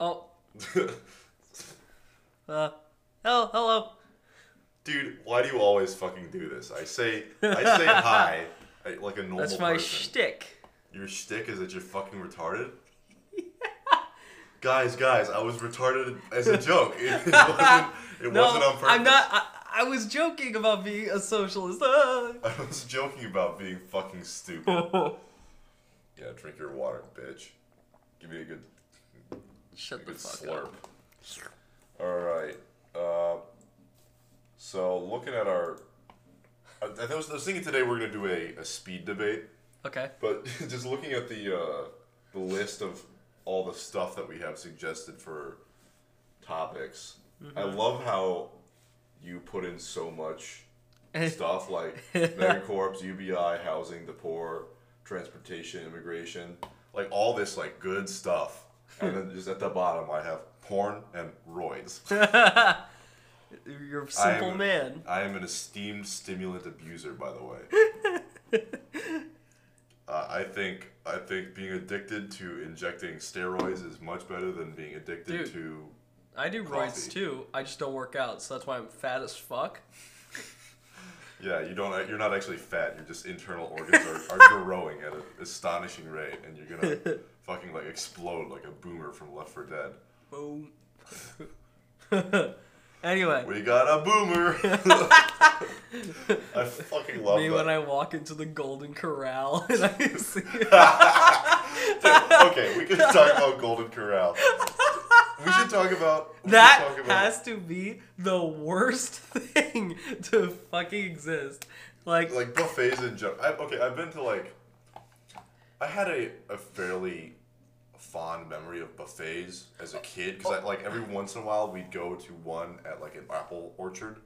Oh. Oh, hello. Dude, why do you always fucking do this? I say hi like a normal person. That's my shtick. Your shtick is that you're fucking retarded? Yeah. Guys, I was retarded as a joke. It wasn't on purpose. I'm not. I was joking about being a socialist. I was joking about being fucking stupid. Yeah, drink your water, bitch. Give me a good slurp. Alright. So, looking at our... I was thinking today we're going to do a speed debate. Okay. But just looking at the list of all the stuff that we have suggested for topics, mm-hmm. I love how... you put in so much stuff like megacorps, UBI, housing, the poor, transportation, immigration, like all this like good stuff. And then just at the bottom, I have porn and roids. You're a simple man. I am an esteemed stimulant abuser, by the way. I think being addicted to injecting steroids is much better than being addicted to... I do roids too. I just don't work out, so that's why I'm fat as fuck. Yeah, you're not actually fat. Your just internal organs are growing at an astonishing rate, and you're gonna fucking like explode like a boomer from Left 4 Dead. Boom. Anyway, we got a boomer. I fucking love that. When I walk into the Golden Corral and I see. Dude, okay, we can talk about Golden Corral. We should talk about... That has to be the worst thing to fucking exist. Like buffets and junk. I've been to like... I had a fairly fond memory of buffets as a kid. Because every once in a while we'd go to one at like an apple orchard.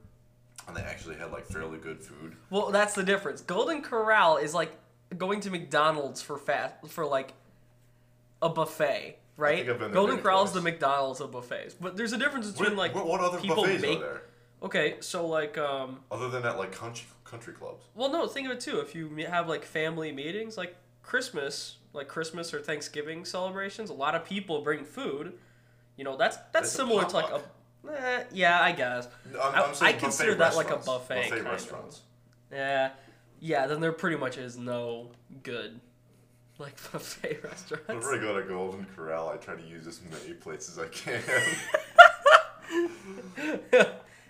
And they actually had like fairly good food. Well, that's the difference. Golden Corral is like going to McDonald's for like a buffet. Right? Golden Corral is the McDonald's of buffets. But there's a difference between like what other buffets are there? Okay, so like other than that, like country clubs. Well, no, think of it too. If you have like family meetings, like Christmas or Thanksgiving celebrations, a lot of people bring food. You know, that's similar to like a yeah, I guess. I consider that like a buffet. Buffet restaurants. Yeah. Then there pretty much is no good. Like buffet restaurants. Whenever I go to Golden Corral, I try to use as many plates as I can.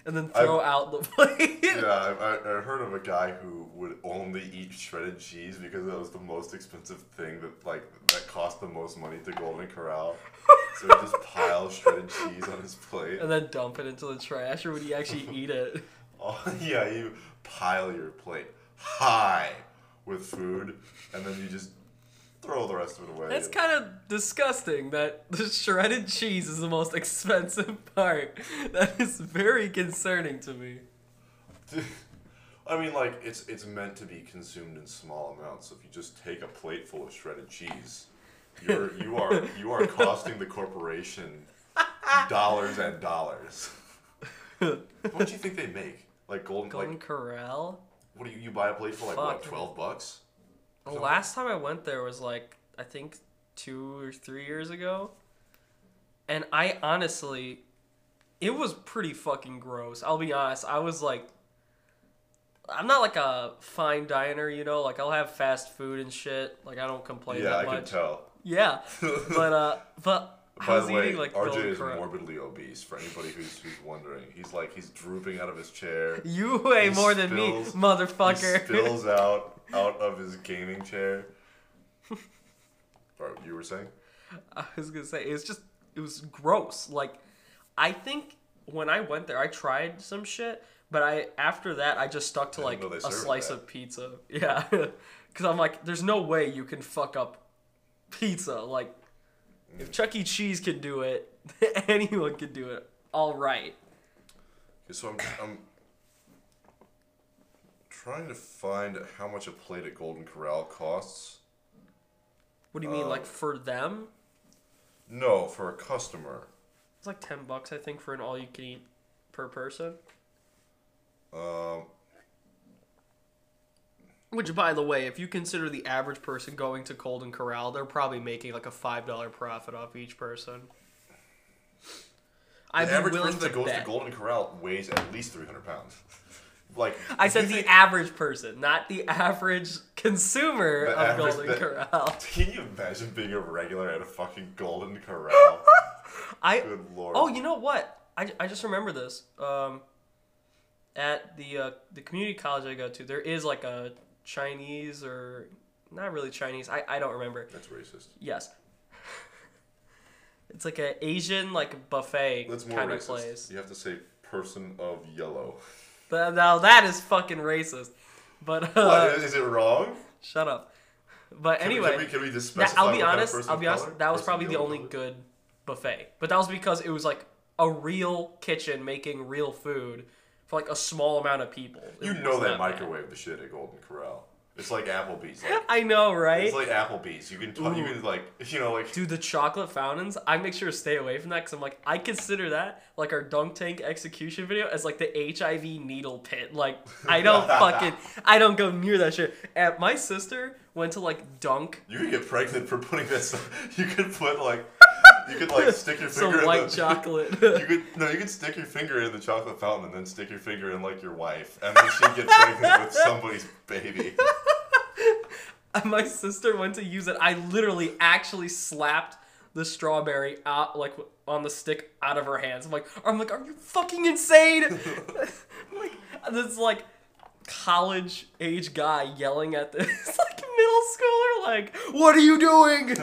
And then throw out the plate. Yeah, I heard of a guy who would only eat shredded cheese because that was the most expensive thing that cost the most money to Golden Corral. So he'd just pile shredded cheese on his plate. And then dump it into the trash, or would he actually eat it? Oh, yeah, you pile your plate high with food, and then you just... throw the rest of it away. That's kind of disgusting that the shredded cheese is the most expensive part. That is very concerning to me. I mean, like, it's meant to be consumed in small amounts. So if you just take a plate full of shredded cheese, you are costing the corporation dollars and dollars. What do you think they make? Like Golden Corral? What do you buy a plate for like what, $12? The last time I went there was like, I think 2 or 3 years ago. And I honestly, it was pretty fucking gross. I'll be honest. I was like, I'm not like a fine diner, you know? Like I'll have fast food and shit. Like I don't complain that much. Yeah, I can tell. Yeah. But I was eating like Golden Corral. RJ is morbidly obese for anybody who's wondering. He's like, he's drooping out of his chair. You weigh more than me, motherfucker. He spills out of his gaming chair. Sorry, you were saying? I was going to say, it was gross. Like, I think when I went there, I tried some shit, but after that, I just stuck to like a slice of pizza. Yeah. Because I'm like, there's no way you can fuck up pizza. Like, if Chuck E. Cheese can do it, anyone can do it. All right. Okay, so I'm trying to find how much a plate at Golden Corral costs. What do you mean, like for them? No, for a customer. It's like $10, I think, for an all-you-can-eat per person. Which, by the way, if you consider the average person going to Golden Corral, they're probably making like a $5 profit off each person. The average person that goes to Golden Corral weighs at least 300 pounds. Like I said, the average person, not the average consumer of Golden Corral. Can you imagine being a regular at a fucking Golden Corral? Good lord. Oh, you know what? I just remember this. At the community college I go to, there is like a Chinese or not really Chinese. I don't remember. That's racist. Yes. It's like an Asian like buffet kind of place. You have to say person of yellow. Now that is fucking racist. But what, is it wrong? Shut up. But anyway, can we just specify what kind of person of color? I'll be honest. That was probably the only good buffet. But that was because it was like a real kitchen making real food for like a small amount of people. You know they microwave the shit at Golden Corral. It's like Applebee's. Like, I know, right? It's like Applebee's. You can like, you know, like... Dude, the chocolate fountains, I make sure to stay away from that because I'm like, I consider that, like our dunk tank execution video, as like the HIV needle pit. Like, I don't fucking... I don't go near that shit. And my sister went to, like, dunk... You could get pregnant for putting this... You could put, like... You could, like, stick your finger in white chocolate. You could stick your finger in the chocolate fountain and then stick your finger in, like, your wife. And then she'd get pregnant with somebody's baby. My sister went to use it. I literally actually slapped the strawberry out, like, on the stick out of her hands. I'm like, are you fucking insane? I'm like, this, like, college-age guy yelling at this, like, middle schooler, like, what are you doing?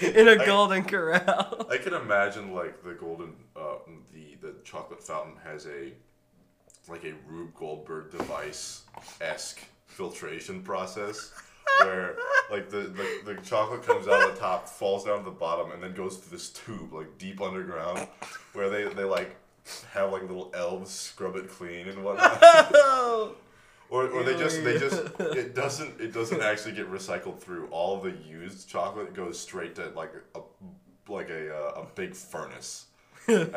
In a Golden Corral. I can imagine like the golden, the chocolate fountain has a like a Rube Goldberg device-esque filtration process where like the chocolate comes out of the top, falls down to the bottom, and then goes through this tube like deep underground where they like have like little elves scrub it clean and whatnot. Or they just it doesn't actually get recycled through. All of the used chocolate goes straight to like a big furnace, and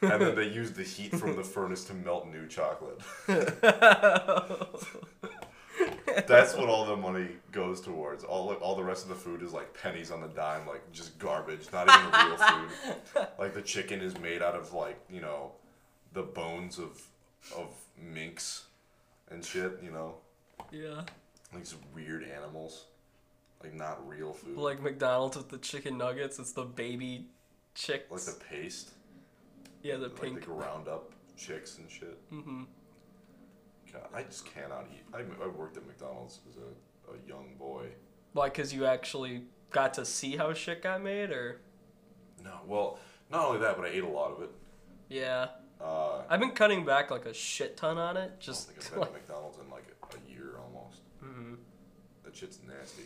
then they use the heat from the furnace to melt new chocolate. That's what all the money goes towards. All the rest of the food is like pennies on the dime, like just garbage, not even real food. Like the chicken is made out of like you know, the bones of minks. And shit, you know. Yeah. Like some weird animals. Like not real food. Like McDonald's with the chicken nuggets. It's the baby chicks. Like the paste. Yeah, the pink. Like the ground up chicks and shit. Mm-hmm. God, I just cannot eat. I worked at McDonald's as a young boy. Why, because you actually got to see how shit got made, or? No, well, not only that, but I ate a lot of it. Yeah. I've been cutting back like a shit ton on it. Just I don't think I've been at McDonald's in like a year almost. Mm-hmm. That shit's nasty.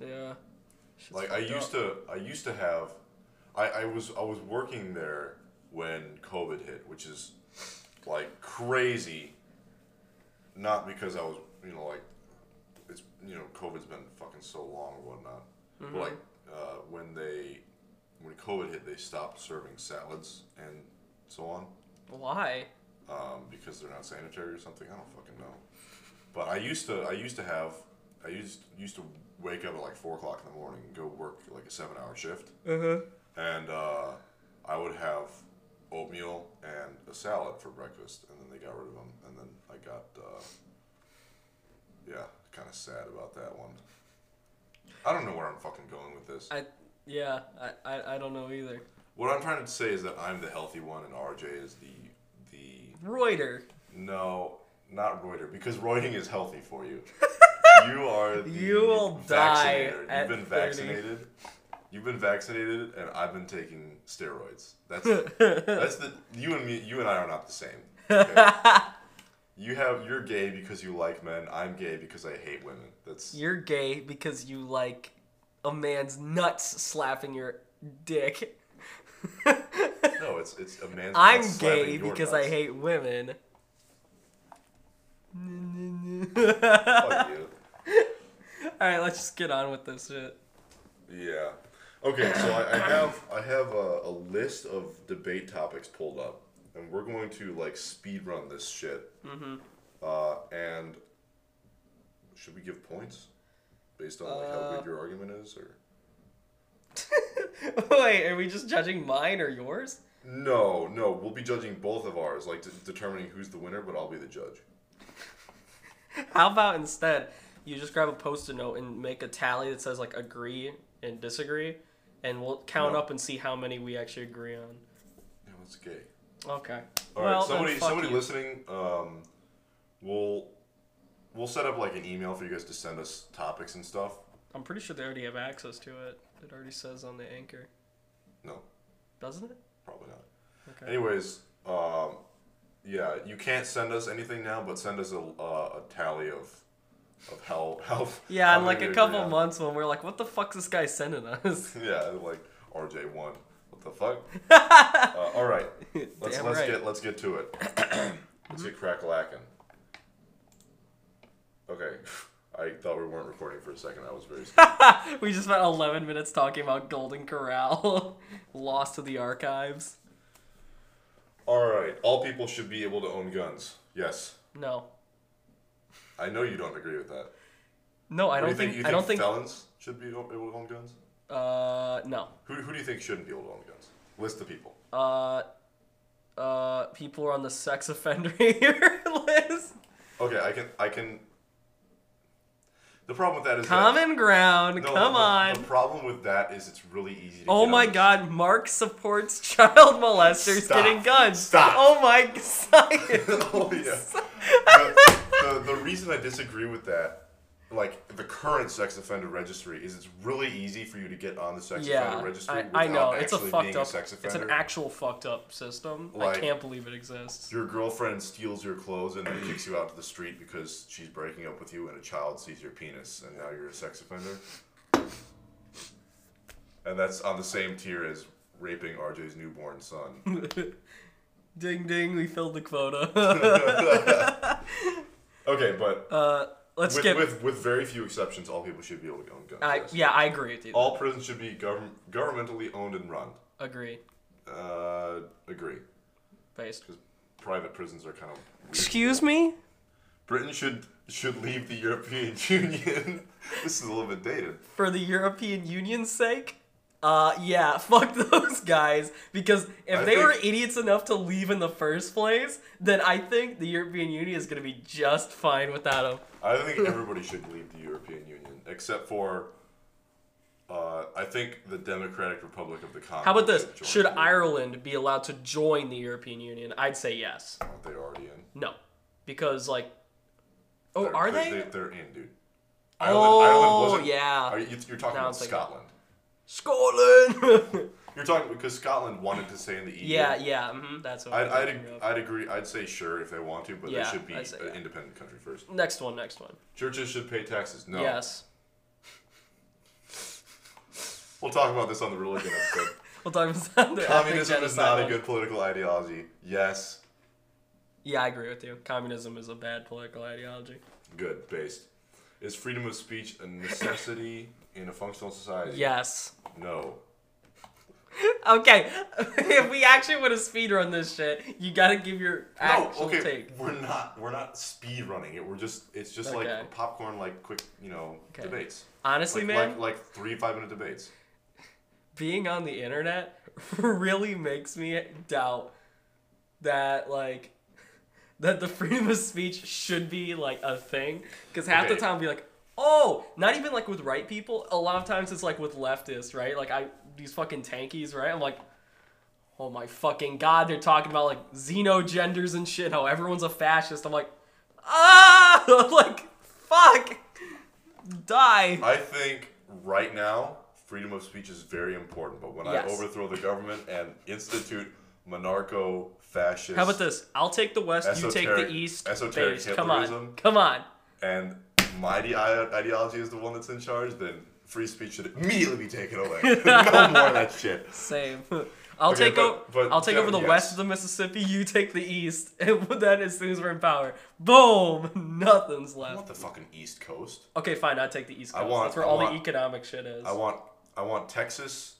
Yeah. Shit's like I used to have, I was working there when COVID hit, which is like crazy. Not because I was it's COVID's been fucking so long or whatnot. Mm-hmm. But like when COVID hit, they stopped serving salads and so on. Why? Because they're not sanitary or something. I don't fucking know. But I used to wake up at like 4 o'clock in the morning and go work like a 7-hour shift. Uh-huh. And I would have oatmeal and a salad for breakfast, and then they got rid of them, and then I got kind of sad about that one. I don't know where I'm fucking going with this. I don't know either. What I'm trying to say is that I'm the healthy one and RJ is the Reuter. No, not Reuter, because roiding is healthy for you. You are the you will vaccinator. Die. You've been 30. Vaccinated. You've been vaccinated, and I've been taking steroids. That's you and I are not the same. Okay? You're gay because you like men. I'm gay because I hate women. You're gay because you like a man's nuts slapping your dick. No, it's a man's. I'm gay because nuts. I hate women. Fuck you. All right, let's just get on with this shit. Yeah. Okay, so I have a list of debate topics pulled up, and we're going to like speed run this shit. Mm-hmm. And should we give points based on like how good your argument is, or? Wait, are we just judging mine or yours? No, no. We'll be judging both of ours, like determining who's the winner, but I'll be the judge. How about instead, you just grab a Post-it note and make a tally that says, like, agree and disagree, and we'll count up and see how many we actually agree on. Yeah, that's gay. Okay. All right, somebody listening, we'll set up, like, an email for you guys to send us topics and stuff. I'm pretty sure they already have access to it. It already says on the anchor. No. Doesn't it? Probably not. Okay. Anyways, yeah, you can't send us anything now, but send us a tally of how yeah, in like a couple months when we're like, what the fuck's this guy sending us? Yeah, like RJ1. What the fuck? All right, let's get to it. Let's get crack-lacking. Okay. I thought we weren't recording for a second. I was very scared. We just spent 11 minutes talking about Golden Corral, lost to the archives. All right. All people should be able to own guns. Yes. No. I know you don't agree with that. No, I don't think. You think felons should be able to own guns? No. Who do you think shouldn't be able to own guns? List the people. People are on the sex offender list. Okay, I can. The problem with that is common ground. No, come on. The problem with that is it's really easy to Oh my God, Mark supports child molesters getting guns. Stop. Oh my science. Oh yeah. The reason I disagree with that, like the current sex offender registry, is it's really easy for you to get on the sex offender registry. I know it's a fucked up. It's an actual fucked up system. Like, I can't believe it exists. Your girlfriend steals your clothes and then kicks you out to the street because she's breaking up with you, and a child sees your penis, and now you're a sex offender. And that's on the same tier as raping RJ's newborn son. Ding ding, we filled the quota. Okay, but. With very few exceptions, all people should be able to own guns. Yeah, I agree with you. All prisons should be governmentally owned and run. Agree. Agree. Based. Because private prisons are kind of weird. Excuse me? Britain should leave the European Union. This is a little bit dated. For the European Union's sake? Yeah, fuck those guys, because if they were idiots enough to leave in the first place, then I think the European Union is going to be just fine without them. I think everybody should leave the European Union, except for, I think the Democratic Republic of the Congo. How about this? Should Ireland be allowed to join the European Union? I'd say yes. Aren't they already in? No, because, like, oh, are they? They're in, dude. Ireland wasn't. Yeah. You're talking about Scotland. Scotland. You're talking because Scotland wanted to stay in the EU. Yeah, mm-hmm, that's what I'd agree. I'd say sure if they want to, but they should be an independent country first. Next one. Churches should pay taxes. No. Yes. We'll talk about this on the religion episode. We'll talk about the communism is not a good political ideology. Yes. Yeah, I agree with you. Communism is a bad political ideology. Good, based. Is freedom of speech a necessity in a functional society? Yes. No. Okay, if we actually want to speedrun this shit, you gotta give your actual take. We're not speedrunning it. It's just like popcorn, like quick, debates. Honestly, like, man, like 3 5-minute debates. Being on the internet really makes me doubt that the freedom of speech should be like a thing, because half the time I'll be like, oh, not even like with right people. A lot of times it's like with leftists, right? Like these fucking tankies, right? I'm like, oh my fucking God, they're talking about like xenogenders and shit, how everyone's a fascist. I'm like, fuck, die. I think right now, freedom of speech is very important, but when I overthrow the government and institute monarcho-fascist... How about this? I'll take the West, you take the East. Esoteric Hitlerism. Come on. And my ideology is the one that's in charge, then free speech should immediately be taken away. No more of that shit. Same. I'll take over the west of the Mississippi, you take the east, and then as soon as we're in power, boom, nothing's left. I want the fucking East Coast. Okay, fine, I'll take the East Coast. That's where all the economic shit is. I want Texas,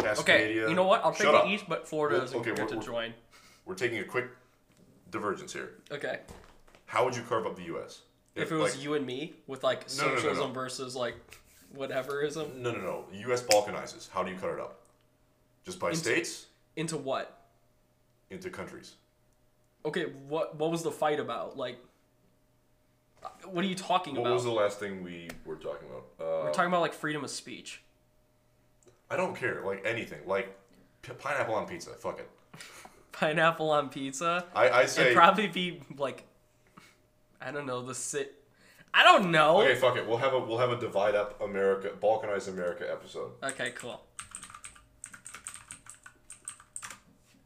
Cascadia. Okay, you know what? I'll take the East, but Florida doesn't get to join. We're taking a quick divergence here. Okay. How would you carve up the U.S.? If it was like, you and me with like socialism versus like whateverism? No. U.S. balkanizes. How do you cut it up? Just by states? Into what? Into countries. Okay, what was the fight about? Like, what are you talking about? What was the last thing we were talking about? We're talking about, like, freedom of speech. I don't care. Like, anything. Like, pineapple on pizza. Fuck it. Pineapple on pizza? I say... It'd probably be, like... I don't know, I don't know. Okay, fuck it. We'll have a divide up America, Balkanized America episode. Okay, cool.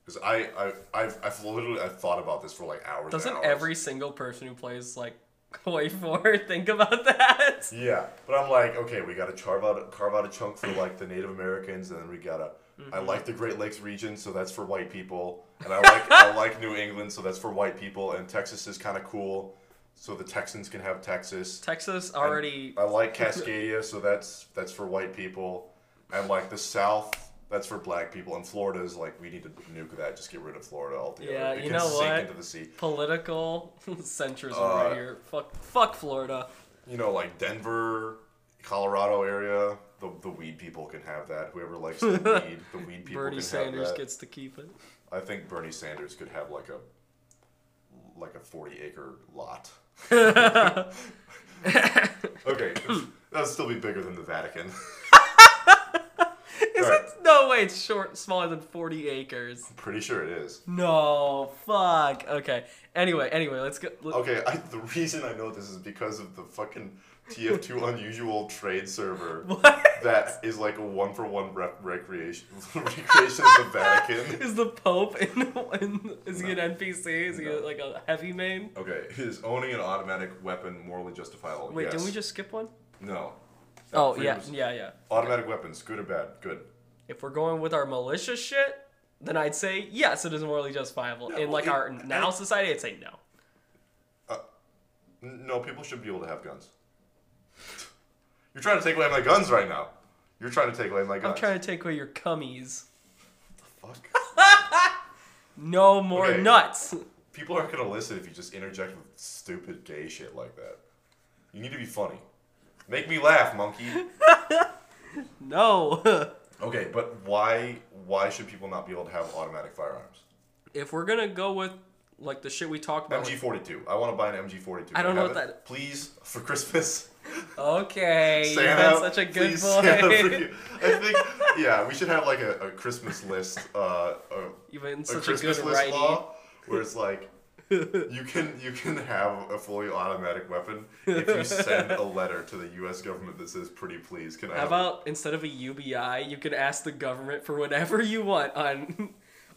Because I've thought about this for like hours. Doesn't and hours. Every single person who plays like Koi Four think about that? Yeah, but I'm like, okay, we gotta carve out a chunk for like the Native Americans, and then we gotta. Mm-hmm. I like the Great Lakes region, so that's for white people, and I like New England, so that's for white people, and Texas is kind of cool. So the Texans can have Texas. Texas already... And I like Cascadia, so that's for white people. And, like, the South, that's for black people. And Florida is, like, we need to nuke that. Just get rid of Florida altogether. Yeah, you know what? It can sink into the sea. Political centrism right here. Fuck Florida. You know, like, Denver, Colorado area, the weed people can have that. Whoever likes the weed, the weed people Bernie can Sanders have that. Bernie Sanders gets to keep it. I think Bernie Sanders could have, like, a 40-acre lot. Okay, that'll still be bigger than the Vatican. Is right. It? No way, it's smaller than 40 acres. I'm pretty sure it is. No, fuck. Okay. Anyway, let's go. Okay, the reason I know this is because of the fucking TF2 unusual trade server. What? That is like a one-for-one recreation of the Vatican. Is the Pope is he an NPC? Is he like a heavy main? Okay, is owning an automatic weapon morally justifiable? Wait, yes. Didn't we just skip one? No. That yeah. Automatic weapons, good or bad? Good. If we're going with our militia shit, then I'd say yes, it is morally justifiable. In our society, I'd say no. No, people should be able to have guns. You're trying to take away my guns right now. You're trying to take away my guns. I'm trying to take away your cummies. What the fuck? No more nuts. People aren't going to listen if you just interject with stupid gay shit like that. You need to be funny. Make me laugh, monkey. No. Okay, but why should people not be able to have automatic firearms? If we're going to go with... Like the shit we talked about. MG42. I want to buy an MG42. I don't know what that is. Please, for Christmas. Okay. Santa, you've been such a good boy. Santa, I think, yeah, we should have like a Christmas list. You've been such a good righty. Law where it's like, you can have a fully automatic weapon if you send a letter to the U.S. government that says, pretty please, can I have... How about instead of a UBI, you can ask the government for whatever you want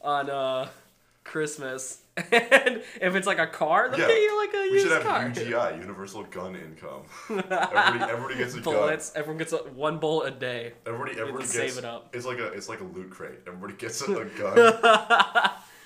on Christmas. And if it's like a car, they'll get you like a used car. We should have UGI, Universal Gun Income. everybody gets a gun. Everyone gets one bullet a day. Everybody gets. Save it up. It's like a loot crate. Everybody gets a gun.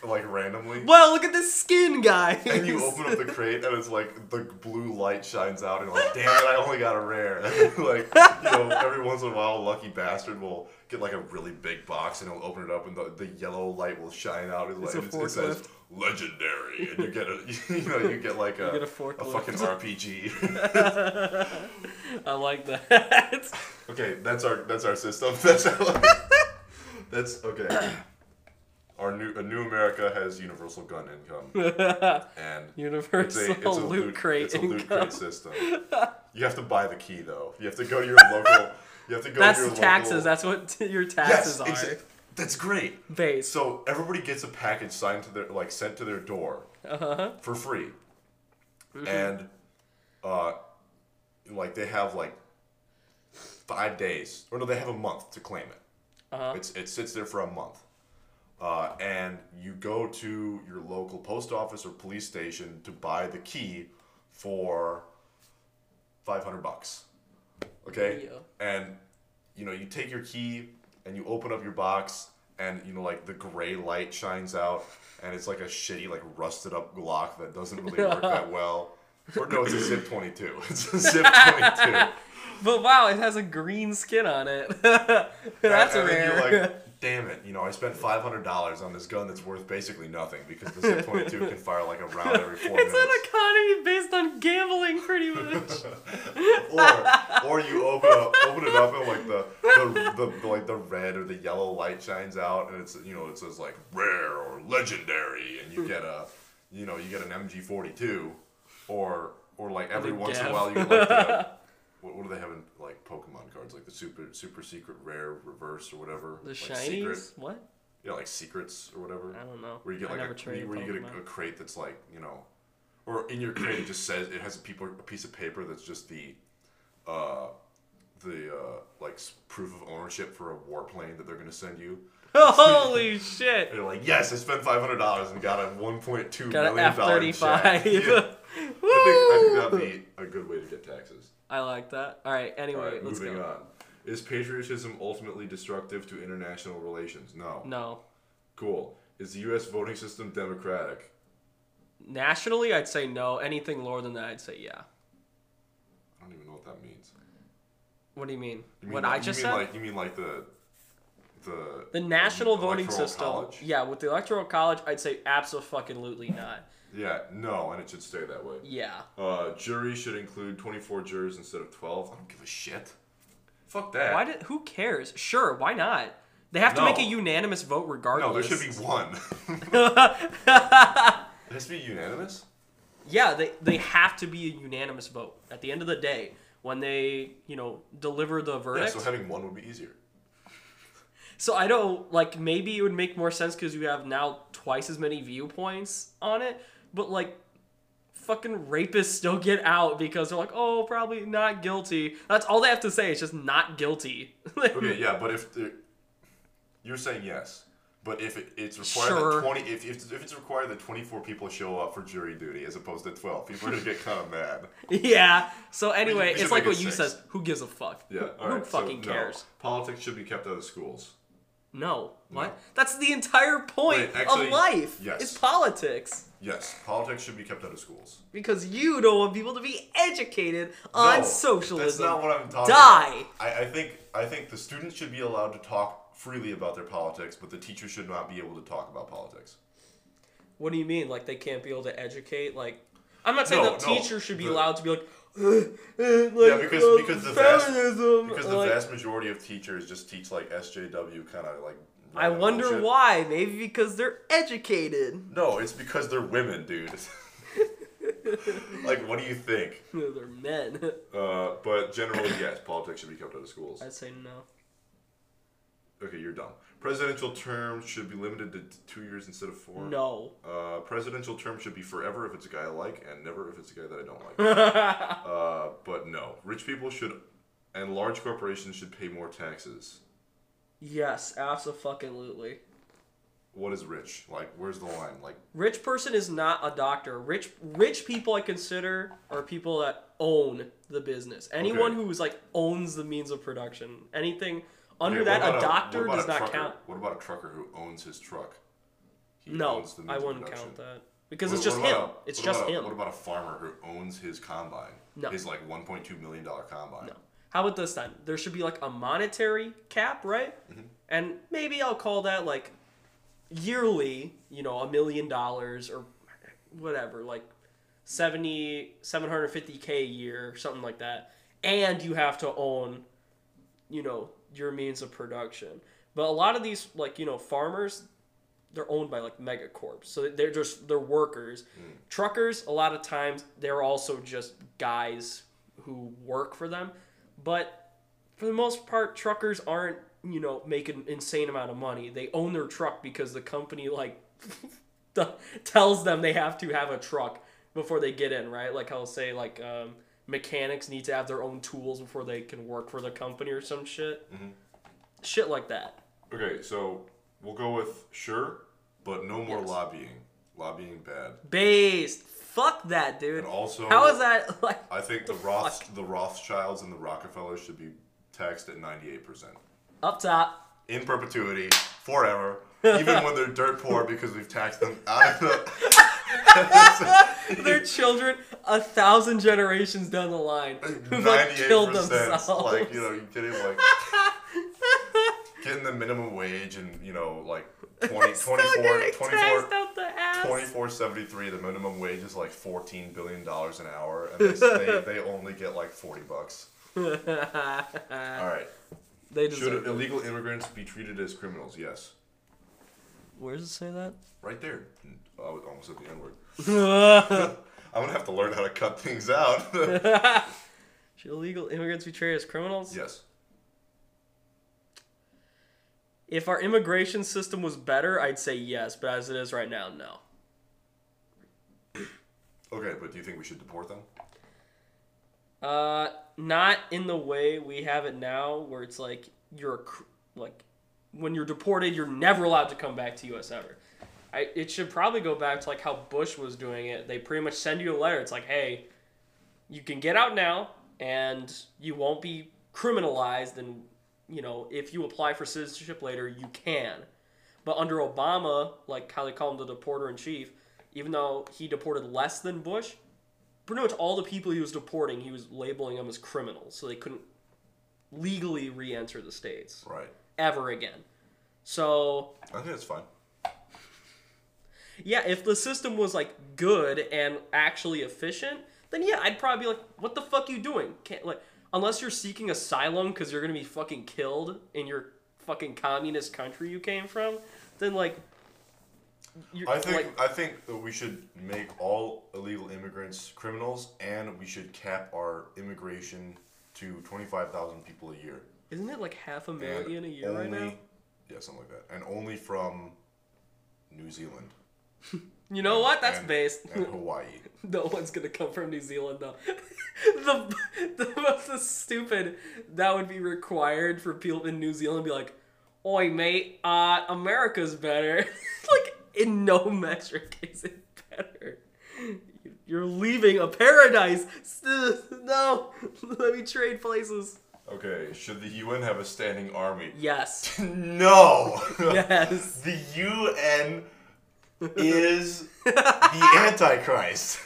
Like randomly. Wow, look at this skin, guys. And you open up the crate, and it's like the blue light shines out, and you're like, damn it, I only got a rare. And like, you know, every once in a while, a lucky bastard will get like a really big box, and he'll open it up, and the yellow light will shine out, and it says legendary, and you get a fucking RPG. I like that. Okay, that's our system. That's okay. Our new America has universal gun income, and universal it's a loot crate income. It's a loot crate system. You have to buy the key though. You have to go to your local. You have to go. That's to your taxes. Local... That's what your taxes are. That's great. Base. So everybody gets a package sent to their door for free, and they have 5 days, or no, they have a month to claim it. It sits there for a month. And you go to your local post office or police station to buy the key for $500. Okay? Yeah. And, you take your key and you open up your box and, the gray light shines out and it's like a shitty, rusted up Glock that doesn't really work that well. Or no, it's a Zip 22. It's a Zip 22. But wow, it has a green skin on it. That's rare. Damn it, I spent $500 on this gun that's worth basically nothing because the Zip 22 can fire a round every 4 minutes. It's an economy based on gambling, pretty much. Or you open it up and like the red or the yellow light shines out and it's, you know, it says like rare or legendary, and you get a, you know, you get an MG42 or like every once in a while you get like the, what do they have in like Pokemon cards, like the super secret rare reverse or whatever, the like shinies secret, what, yeah, you know, like secrets or whatever, I don't know, where you get a crate that's like, you know, or in your crate it just says, it has a piece of paper that's just the like proof of ownership for a warplane that they're gonna send you. Holy shit! They're like, yes, I spent $500 and got a $1.2 million F-35. Yeah. I think that'd be a good way to get taxes. I like that. All right. Anyway, let's go. Moving on. Is patriotism ultimately destructive to international relations? No. No. Cool. Is the U.S. voting system democratic? Nationally, I'd say no. Anything lower than that, I'd say yeah. I don't even know what that means. What do you mean? You mean what I just said? Like, you mean like the national voting system? College? Yeah, with the electoral college, I'd say abso-fucking-lutely not. Yeah, no, and it should stay that way. Yeah. Jury should include 24 jurors instead of 12. I don't give a shit. Fuck that. Who cares? Sure, why not? They have to make a unanimous vote regardless. No, there should be one. It has to be unanimous? Yeah, they have to be a unanimous vote. At the end of the day, when they, you know, deliver the verdict. Yeah, so having one would be easier. So I don't, like, maybe it would make more sense because you have now twice as many viewpoints on it. But, like, fucking rapists still get out because they're like, oh, probably not guilty. That's all they have to say. It's just not guilty. Okay, yeah, but if you're saying yes. But if it's required that 20, if it's required that 24 people show up for jury duty as opposed to 12, people are gonna get kind of mad. Yeah. So anyway, it's like what you says. Who gives a fuck? Yeah. Who fucking cares? No. Politics should be kept out of schools. No. What? No. That's the entire point of life. Yes. It's politics. Yes. Politics should be kept out of schools. Because you don't want people to be educated on socialism. That's not what I'm talking about. I think the students should be allowed to talk freely about their politics, but the teacher should not be able to talk about politics. What do you mean? Like, they can't be able to educate? Like, I'm not saying the teacher should be allowed to be like, yeah, because the vast majority of teachers just teach like SJW kind of like. I wonder why. Maybe because they're educated. No, it's because they're women, dude. Like, what do you think? They're men. But generally, yes, politics should be kept out of schools. I'd say no. Okay, you're dumb. Presidential terms should be limited to 2 years instead of 4. No. Presidential term should be forever if it's a guy I like, and never if it's a guy that I don't like. But no. Rich people should, and large corporations should pay more taxes. Yes, absolutely. What is rich? Like, where's the line? Like, rich person is not a doctor. Rich people I consider are people that own the business. Anyone who's like owns the means of production. Anything. Under that, a doctor does not count. What about a trucker who owns his truck? No, I wouldn't count that. Because it's just him. It's just him. What about a farmer who owns his combine? No. His, like, $1.2 million combine? No. How about this then? There should be, like, a monetary cap, right? Mm-hmm. And maybe I'll call that, like, yearly, you know, $1 million or whatever. Like, 750K a year or something like that. And you have to own, you know, your means of production. But a lot of these, like, you know, farmers, they're owned by like megacorps, so they're workers. Truckers, a lot of times they're also just guys who work for them, but for the most part truckers aren't, you know, making an insane amount of money. They own their truck because the company like tells them they have to have a truck before they get in, right? Like I'll say like mechanics need to have their own tools before they can work for the company or some shit. Mm-hmm. Shit like that. Okay, so we'll go with sure, but no more lobbying. Lobbying bad. Based. Fuck that, dude. And also, how is that like? I think the Rothschilds and the Rockefellers should be taxed at 98%. Up top. In perpetuity, forever, even when they're dirt poor because we've taxed them out of the. Their children 1,000 generations down the line who like killed themselves. Like, you know, you get it, like getting the minimum wage and, you know, like 24.73, the minimum wage is like $14 billion an hour, and they only get like $40. Alright. Should illegal immigrants be treated as criminals? Yes. Where does it say that? Right there. I was almost at the N-word. I'm going to have to learn how to cut things out. Should illegal immigrants be treated as criminals? Yes. If our immigration system was better, I'd say yes, but as it is right now, no. Okay, but do you think we should deport them? Not in the way we have it now, where it's like you're like when you're deported, you're never allowed to come back to U.S. ever. It should probably go back to like how Bush was doing it. They pretty much send you a letter. It's like, hey, you can get out now, and you won't be criminalized. And you know, if you apply for citizenship later, you can. But under Obama, like how they call him the deporter in chief, even though he deported less than Bush, pretty much all the people he was deporting, he was labeling them as criminals, so they couldn't legally re-enter the States. Right. Ever again. So... I think that's fine. Yeah, if the system was, like, good and actually efficient, then yeah, I'd probably be like, what the fuck are you doing? Can't, like, unless you're seeking asylum because you're going to be fucking killed in your fucking communist country you came from, then, like... I think that we should make all illegal immigrants criminals, and we should cap our immigration to 25,000 people a year. Isn't it like 500,000 a year right now? Yeah, something like that. And only from New Zealand. You know what? That's based. And Hawaii. No one's gonna come from New Zealand though. the stupid that would be required for people in New Zealand to be like, "Oi, mate, America's better." Like. In no metric is it better. You're leaving a paradise. No, let me trade places. Okay, should the UN have a standing army? Yes. No. Yes. The UN is the Antichrist.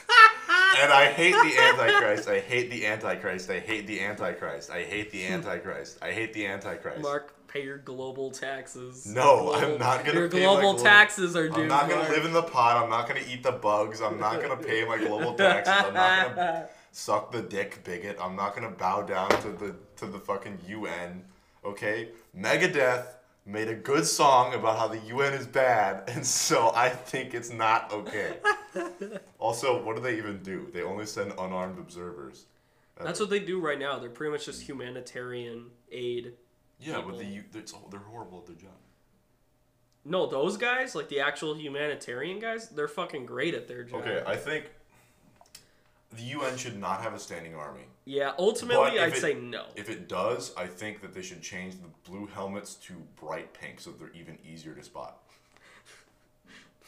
And I hate the Antichrist. I hate the Antichrist. I hate the Antichrist. I hate the Antichrist. I hate the Antichrist. Mark. Pay your global taxes. No, I'm not going to pay my global taxes are due. I'm not going to live in the pot. I'm not going to eat the bugs. I'm not going to pay my global taxes. I'm not going to suck the dick bigot. I'm not going to bow down to the fucking UN. Okay? Megadeth made a good song about how the UN is bad, and so I think it's not okay. Also, what do they even do? They only send unarmed observers. That's what they do right now. They're pretty much just humanitarian aid. Yeah, people. But they're horrible at their job. No, those guys, like the actual humanitarian guys, they're fucking great at their job. Okay, I think the UN should not have a standing army. Yeah, ultimately, I'd say no. If it does, I think that they should change the blue helmets to bright pink so they're even easier to spot.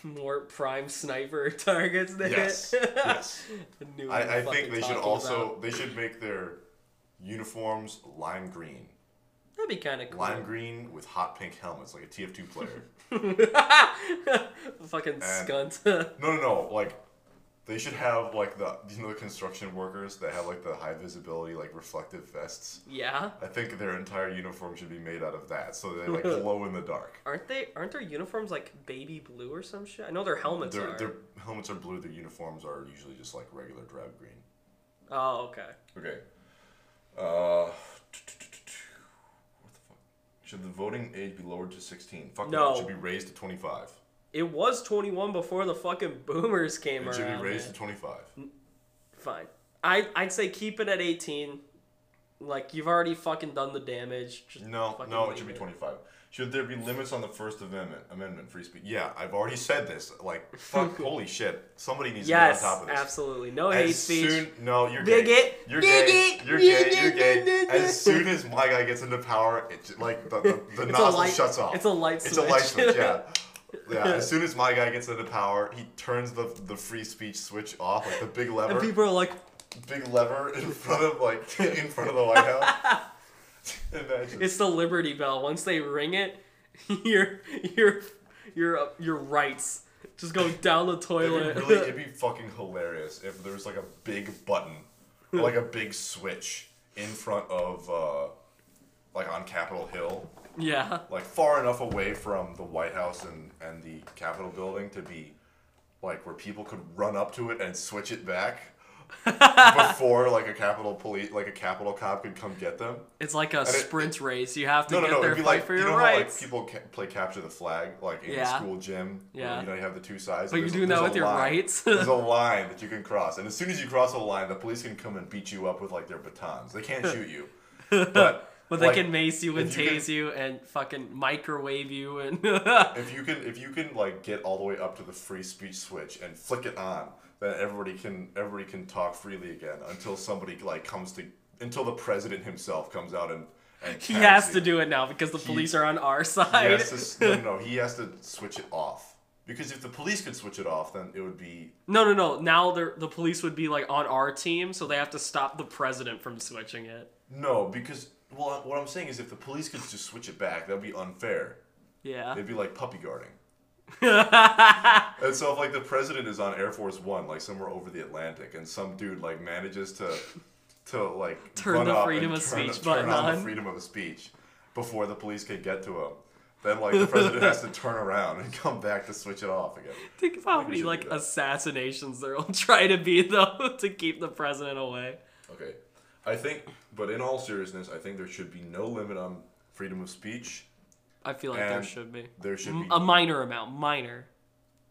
More prime sniper targets than yes, hit. Yes. I think they should also, they should make their uniforms lime green. That'd be kind of cool. Lime green with hot pink helmets, like a TF2 player. Fucking scunt. No. Like, they should have, like, the construction workers that have, like, the high visibility, like, reflective vests. Yeah. I think their entire uniform should be made out of that, so they, like, glow in the dark. Aren't their uniforms, like, baby blue or some shit? I know their helmets are. Their helmets are blue. Their uniforms are usually just, like, regular drab green. Oh, okay. Okay. Should the voting age be lowered to 16? Fuck no. It should be raised to 25. It was 21 before the fucking boomers came around. It should be raised to 25. Fine. I'd say keep it at 18. Like, you've already fucking done the damage. Just no, it should be 25. Should there be limits on the First Amendment, free speech? Yeah, I've already said this. Like, fuck, holy shit. Somebody needs to be on top of this. Yes, absolutely. No hate speech. You're bigot. Gay. You're bigot. Gay. You're bigot. Gay. You're gay. You're gay. As soon as my guy gets into power, it's like the nozzle shuts off. It's a light switch. It's a light switch, yeah. Yeah, as soon as my guy gets into power, he turns the free speech switch off, like the big lever. And people are like... Big lever in front of the White House. Imagine. It's the Liberty Bell. Once they ring it, your rights just go down the toilet. It'd be fucking hilarious if there was like a big button, or like a big switch in front of like on Capitol Hill. Yeah. Like far enough away from the White House and the Capitol building to be like where people could run up to it and switch it back. before like a Capitol police, like a Capitol cop could come get them. It's like a sprint race. You have to get there, fight for your rights. You know how like people play capture the flag, like in the school gym. Yeah. You know, you have the two sides. But you're doing that with your rights. There's a line that you can cross, and as soon as you cross a line, the police can come and beat you up with like their batons. They can't shoot you, but they can mace you and tase you and fucking microwave you and. if you can like get all the way up to the free speech switch and flick it on, then everybody can talk freely again until somebody like until the president himself comes out and he has to do it now because the police are on our side. He has to switch it off. Because if the police could switch it off, then it would be... No. Now the police would be, like, on our team, so they have to stop the president from switching it. No, because... Well, what I'm saying is if the police could just switch it back, that would be unfair. Yeah. They'd be, like, puppy guarding. And so if, like, the president is on Air Force One, like, somewhere over the Atlantic, and some dude, like, manages to like... Turn the freedom of speech button on. Turn on the freedom of speech before the police can get to him. Then, like, the president has to turn around and come back to switch it off again. Think of how many, like, assassinations there will try to be, though, to keep the president away. Okay. I think, but in all seriousness, I think there should be no limit on freedom of speech. I feel like there should be. There should be. A minor amount. Minor.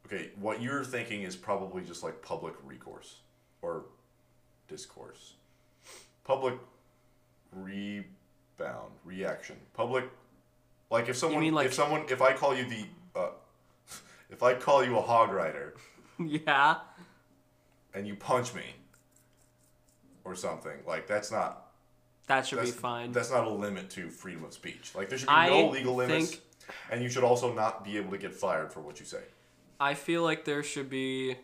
Okay, what you're thinking is probably just, like, public recourse. Or discourse. Public rebound. Reaction. Public... Like if I call you a hog rider, yeah, and you punch me, or something like that should be fine. That's not a limit to freedom of speech. Like there should be no legal limits, and you should also not be able to get fired for what you say. I feel like there should be.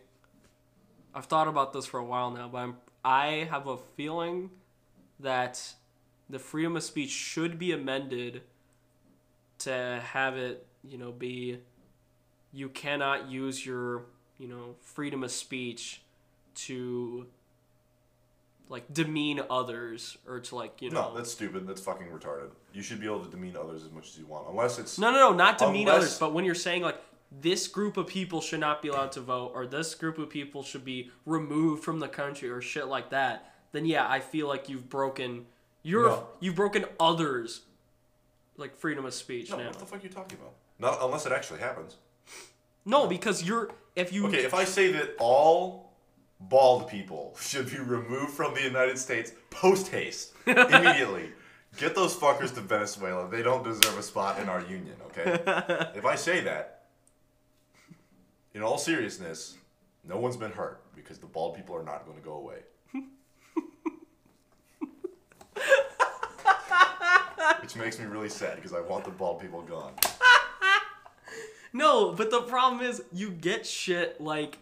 I've thought about this for a while now, but I have a feeling that the freedom of speech should be amended. To have it, be you cannot use your, freedom of speech to, like, demean others or to, like, No, that's stupid. That's fucking retarded. You should be able to demean others as much as you want, unless it's... No, not demean others, but when you're saying, like, this group of people should not be allowed to vote or this group of people should be removed from the country or shit like that, then, yeah, I feel like you've broken others' like freedom of speech now. What the fuck are you talking about? Not unless it actually happens. No, because if I say that all bald people should be removed from the United States post haste immediately, get those fuckers to Venezuela. They don't deserve a spot in our union, okay? If I say that, in all seriousness, no one's been hurt because the bald people are not going to go away. Which makes me really sad because I want the bald people gone. No, but the problem is you get shit like...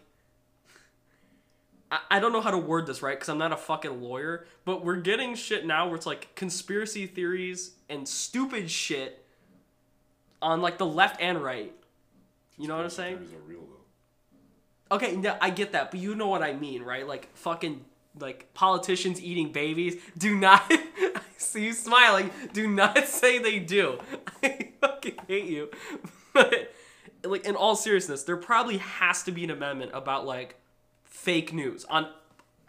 I don't know how to word this right because I'm not a fucking lawyer, but we're getting shit now where it's like conspiracy theories and stupid shit on like the left and right. You know what I'm saying? Conspiracy theories are real though. Okay, no, I get that, but you know what I mean, right? Like fucking... Like, politicians eating babies, do not... I see you smiling. Do not say they do. I fucking hate you. But, like, in all seriousness, there probably has to be an amendment about, like, fake news on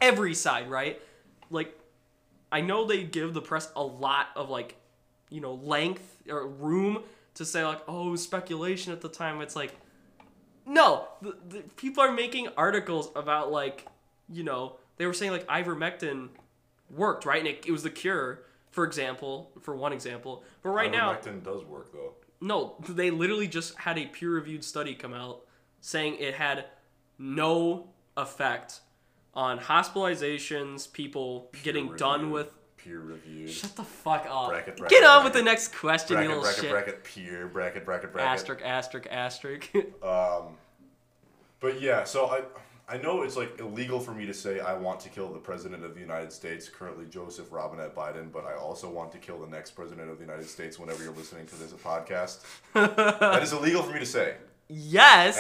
every side, right? Like, I know they give the press a lot of, like, length or room to say, like, oh, it was speculation at the time. It's like, no. The people are making articles about, like, they were saying, like, ivermectin worked, right? And it was the cure, for one example. But right now... Ivermectin does work, though. No, they literally just had a peer-reviewed study come out saying it had no effect on hospitalizations, people getting done with... Peer-reviewed. Shut the fuck up. Get on with the next question, you little shit. Peer, bracket. Asterisk. But yeah, so I know it's, like, illegal for me to say I want to kill the President of the United States, currently Joseph Robinette Biden, but I also want to kill the next President of the United States whenever you're listening to this podcast. That is illegal for me to say. Yes.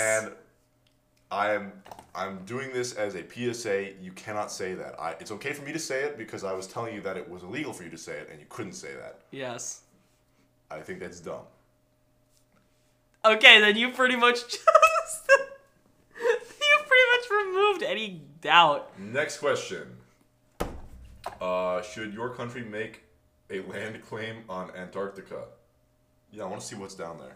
And I'm doing this as a PSA. You cannot say that. It's okay for me to say it because I was telling you that it was illegal for you to say it, and you couldn't say that. Yes. I think that's dumb. Okay, then you pretty much just... removed any doubt. Next question. Should your country make a land claim on Antarctica? Yeah, I want to see what's down there.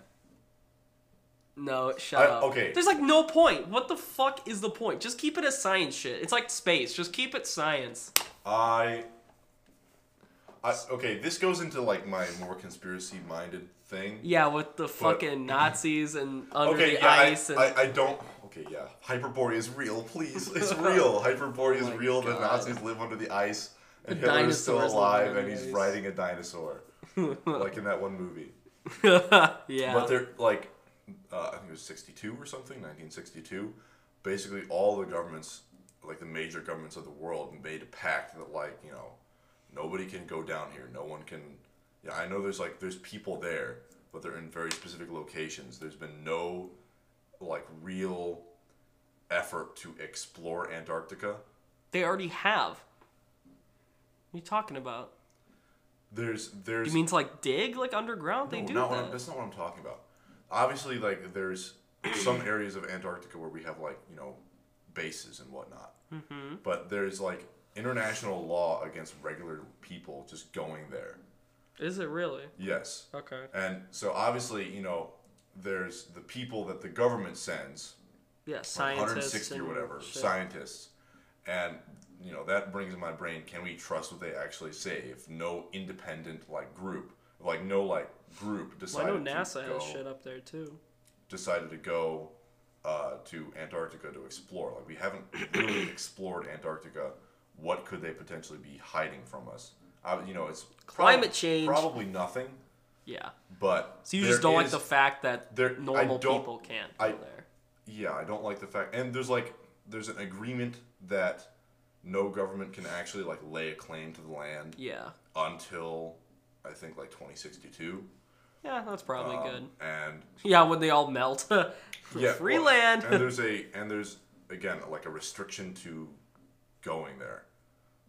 No, shut up. Okay. There's like no point. What the fuck is the point? Just keep it as science shit. It's like space. Just keep it science. Okay, this goes into like my more conspiracy-minded thing. Yeah, with the fucking Nazis and under the ice. Okay, yeah. Hyperborea is real, please. It's real. Hyperborea is real. God. The Nazis live under the ice. And Hitler is still alive and he's riding a dinosaur. Like in that one movie. Yeah. But they're like, I think it was 62 or something, 1962. Basically all the governments, like the major governments of the world, made a pact that like, you know, nobody can go down here. No one can... Yeah, I know there's people there, but they're in very specific locations. There's been no like real effort to explore Antarctica. They already have. What are you talking about? There's You mean to like dig like underground? No, that's not what I'm talking about. Obviously, like there's some areas of Antarctica where we have like, you know, bases and whatnot. Mm-hmm. But there's like international law against regular people just going there. Is it really? Yes. Okay. And so obviously, you know, there's the people that the government sends. Yeah, scientists. Like 160 or whatever, scientists. And, you know, that brings in my brain, can we trust what they actually say if no independent, like, group, like, no, like, group decided to go... Well, I know NASA has shit up there, too. Decided to go to Antarctica to explore. Like, we haven't really explored Antarctica. What could they potentially be hiding from us? You know, it's... Climate change. Probably nothing. Yeah. But... So you just don't like the fact that normal people can't go there. Yeah, I don't like the fact... And there's, like, there's an agreement that no government can actually, like, lay a claim to the land. Yeah. Until, I think, like, 2062. Yeah, that's probably good. And... Yeah, when they all melt. Free land. And there's, again, like, a restriction to going there.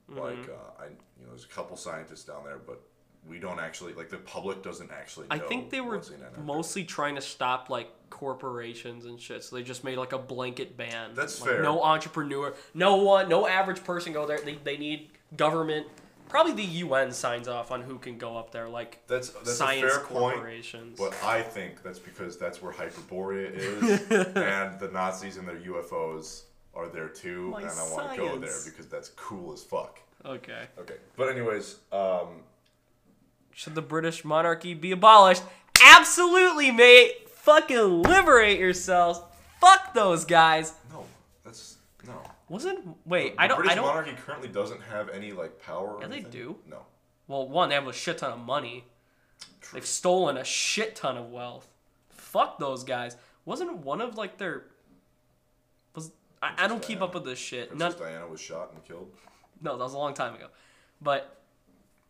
Like, you know, there's a couple scientists down there, but we don't actually, like, the public doesn't actually know. I think they were mostly trying to stop, like, corporations and shit, so they just made, like, a blanket ban. That's like, fair. No entrepreneur, no average person go there. They need government. Probably the UN signs off on who can go up there, like that's science a fair corporations. Point, but I think that's because that's where Hyperborea is, and the Nazis and their UFOs are there too, I want to go there because that's cool as fuck. Okay. Okay. But anyways, should the British monarchy be abolished? Absolutely, mate. Fucking liberate yourselves. Fuck those guys. No, that's no. The monarchy currently doesn't have any like power. Yeah, they do. No. Well, one, they have a shit ton of money. True. They've stolen a shit ton of wealth. Fuck those guys. Wasn't one of like their... I don't keep up with this shit. Princess Diana was shot and killed. No, that was a long time ago. But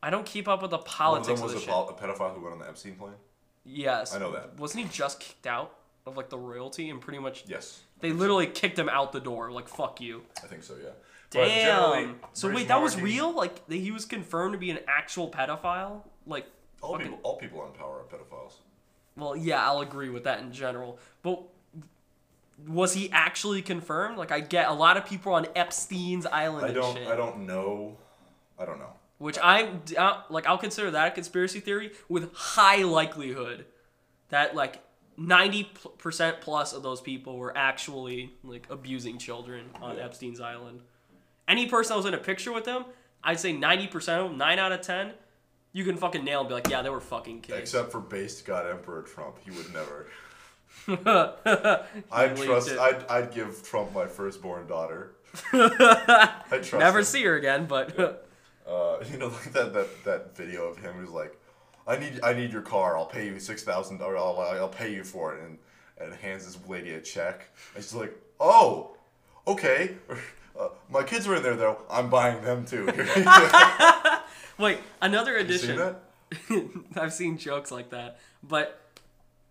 I don't keep up with the politics of this shit. One of them was a pedophile who went on the Epstein plane? Yes. I know that. Wasn't he just kicked out of, like, the royalty and pretty much... Yes. They literally kicked him out the door. Like, fuck you. I think so, yeah. Damn. So, wait, that was real? Like, he was confirmed to be an actual pedophile? Like, all people on power are pedophiles. Well, yeah, I'll agree with that in general. But... was he actually confirmed? Like, I get a lot of people on Epstein's Island and shit. I don't know. Which I'll consider that a conspiracy theory with high likelihood that, like, 90% plus of those people were actually, like, abusing children on Epstein's Island. Any person that was in a picture with them, I'd say 90% of them, 9 out of 10, you can fucking nail and be like, yeah, they were fucking kids. Except for based God Emperor Trump. He would never... I'd give Trump my firstborn daughter. I trust Never him. See her again, but yeah. You know, like that video of him who's like, I need your car, I'll pay you $6,000, I'll pay you for it, and hands this lady a check. And she's like, oh, okay. My kids were in there though, I'm buying them too. Wait, another edition. Have you seen that? I've seen jokes like that, but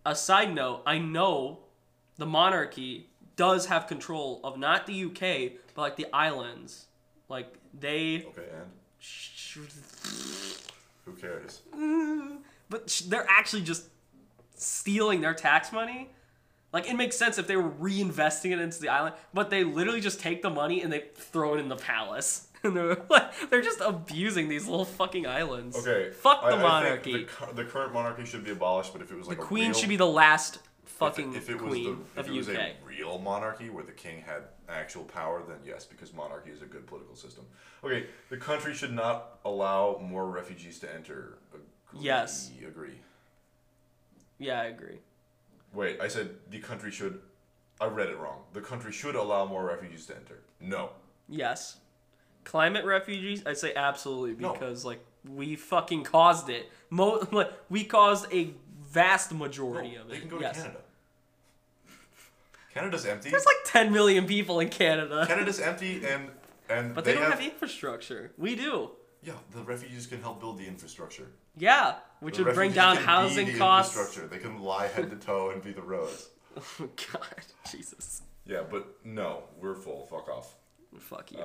a side note, I know the monarchy does have control of not the UK, but, like, the islands. Like, they... Okay, and? Who cares? But they're actually just stealing their tax money Like, it makes sense if they were reinvesting it into the island, but they literally just take the money and they throw it in the palace. And they're just abusing these little fucking islands. Okay. Fuck the monarchy. The current monarchy should be abolished, but if it was like the queen should be the last fucking queen of UK. If it was a real monarchy where the king had actual power, then yes, because monarchy is a good political system. Okay, the country should not allow more refugees to enter. Yes. Agree. Yeah, I agree. Wait, I said the country should... I read it wrong. The country should allow more refugees to enter. No. Yes. Climate refugees? I'd say absolutely, because, like, we fucking caused it. We caused a vast majority of it. They can go to Canada. Canada's empty. There's like 10 million people in Canada. Canada's empty, and but they don't have infrastructure. We do. Yeah, the refugees can help build the infrastructure. Yeah, which would bring down housing costs. Infrastructure. They can lie head to toe and be the roads. Oh, God. Jesus. Yeah, but no, we're full. Fuck off. Fuck you.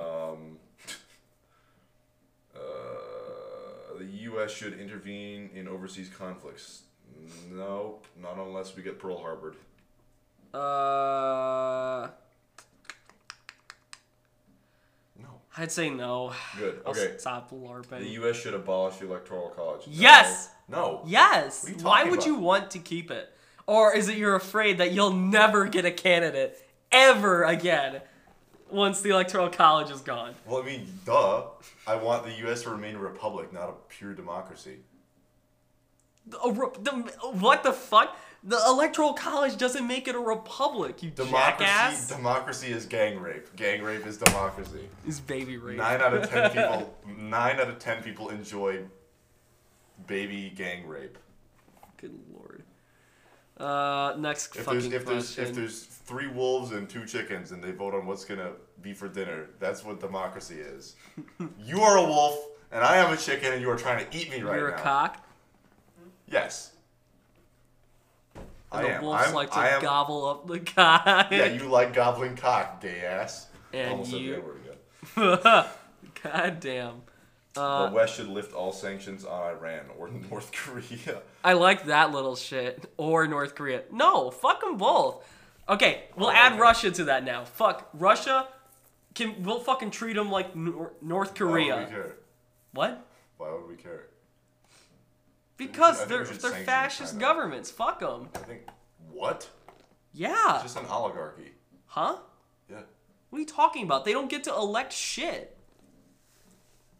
The U.S. should intervene in overseas conflicts. Nope, not unless we get Pearl Harbored. No. I'd say no. Good. Okay. I'll stop LARPing. The U.S. should abolish the Electoral College. Yes. No. Yes. Why would you want to keep it? Or is it you're afraid that you'll never get a candidate ever again? Once the Electoral College is gone. Well, I mean, duh. I want the U.S. to remain a republic, not a pure democracy. What the fuck? The Electoral College doesn't make it a republic, you jackass. Democracy is gang rape. Gang rape is democracy. Is baby rape. 9 out of 10 people. 9 out of 10 people enjoy baby gang rape. Good lord. Next fucking question. If there's 3 wolves and 2 chickens and they vote on what's gonna be for dinner, that's what democracy is. You are a wolf and I am a chicken and you are trying to eat me right now. You're a cock? Yes. And the wolves like to gobble up the cock. Yeah, you like gobbling cock, gay ass. And you... God damn. The West should lift all sanctions on Iran or North Korea. I like that little shit. Or North Korea. No, fuck them both. Okay, we'll add Russia to that now. Fuck Russia. We'll fucking treat them like North Korea. Why would we care? What? Why would we care? Because they're fascist governments. Fuck them. I think what? Yeah. It's just an oligarchy. Huh? Yeah. What are you talking about? They don't get to elect shit.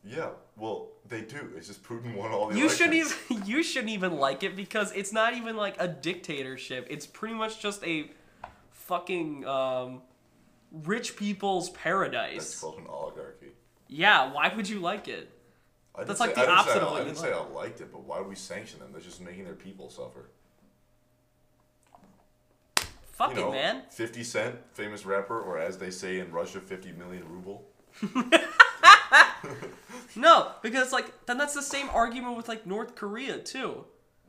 Yeah, well, they do. It's just Putin won all the elections. You shouldn't even like it because it's not even like a dictatorship. It's pretty much just a fucking rich people's paradise. That's called an oligarchy. Yeah, why would you like it? That's like the opposite of what you like. I didn't say I liked it, but why would we sanction them? They're just making their people suffer. Fuck it, man. 50 Cent, famous rapper, or as they say in Russia, 50 million ruble. No, because like then that's the same argument with like North Korea too.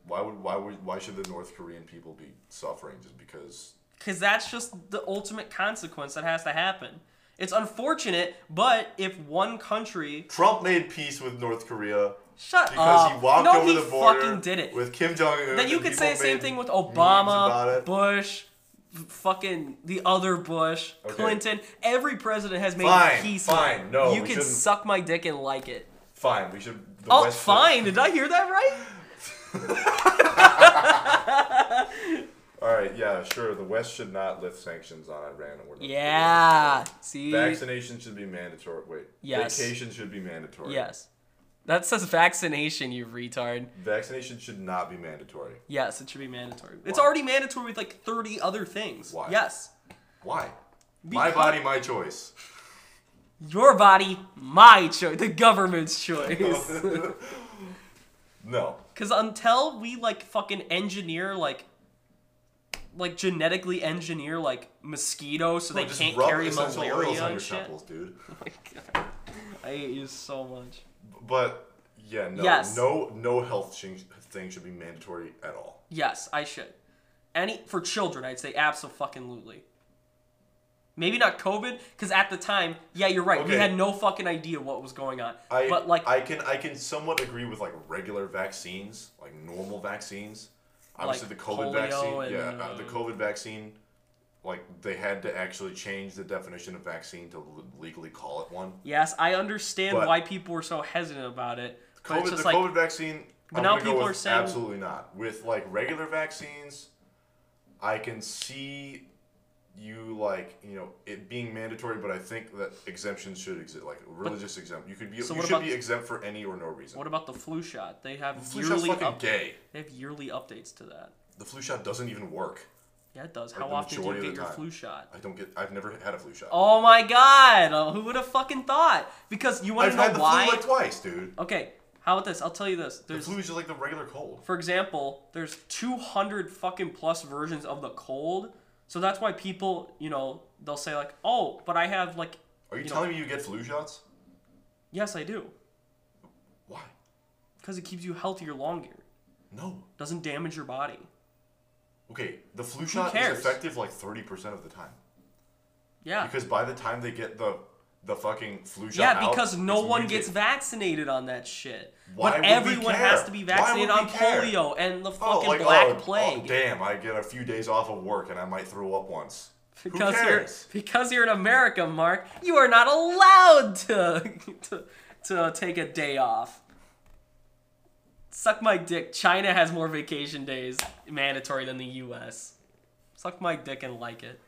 Why should the North Korean people be suffering just because? Because that's just the ultimate consequence that has to happen. It's unfortunate, but if one country... Trump made peace with North Korea. Shut up. Because he walked over the border. Fucking did it. With Kim Jong-un. Then you could say the same thing with Obama, Bush, fucking the other Bush, Clinton. Every president has made peace. Fine. No, you can suck my dick and like it. Fine. We should... Oh, fine. Did I hear that right? All right, yeah, sure. The West should not lift sanctions on Iran. Yeah, see? Vaccination should be mandatory. Wait. Yes. Vacation should be mandatory. Yes. That says vaccination, you retard. Vaccination should not be mandatory. Yes, it should be mandatory. Why? It's already mandatory with like 30 other things. Why? Yes. Why? Because my body, my choice. Your body, my choice. The government's choice. No. Because until we like fucking engineer like genetically engineer like mosquitoes so they can't carry malaria and shit. Temples, dude. Oh my God. I hate you so much. But yeah, no, yes. no health thing should be mandatory at all. Yes, I should. For children, I'd say abso-fucking-lutely. Maybe not COVID, because at the time, yeah, you're right. Okay. We had no fucking idea what was going on. But like, I can somewhat agree with like regular vaccines, like normal vaccines. Obviously, the COVID vaccine. Yeah, the COVID vaccine like, they had to actually change the definition of vaccine to legally call it one. Yes, I understand why people were so hesitant about it. But COVID, the COVID vaccine, but now people are saying absolutely not. With, like, regular vaccines, I can see you, like, you know, it being mandatory, but I think that exemptions should exist, like religious exempt. You could be, so you should be exempt for any or no reason. What about the flu shot? They have yearly updates to that. The flu shot doesn't even work. Yeah, it does. Like, how often do you get your flu shot? I've never had a flu shot. Oh my god! Who would have fucking thought? Because you want to know why? I've had the flu like twice, dude. Okay, how about this? I'll tell you this. The flu is just like the regular cold. For example, there's 200 fucking plus versions of the cold, so that's why people, you know, they'll say like, oh, but I have like. Are you telling me you get flu shots? Yes, I do. Why? Because it keeps you healthier longer. No. Doesn't damage your body. Okay, the flu shot is effective like 30% of the time. Yeah. Because by the time they get the fucking flu shot out, because no one gets vaccinated on that shit. Why would we care? Everyone has to be vaccinated on polio and the fucking Black Plague. Oh, damn, I get a few days off of work and I might throw up once. Because who cares? Because you're in America, Mark. You are not allowed to take a day off. Suck my dick. China has more vacation days mandatory than the U.S. Suck my dick and like it.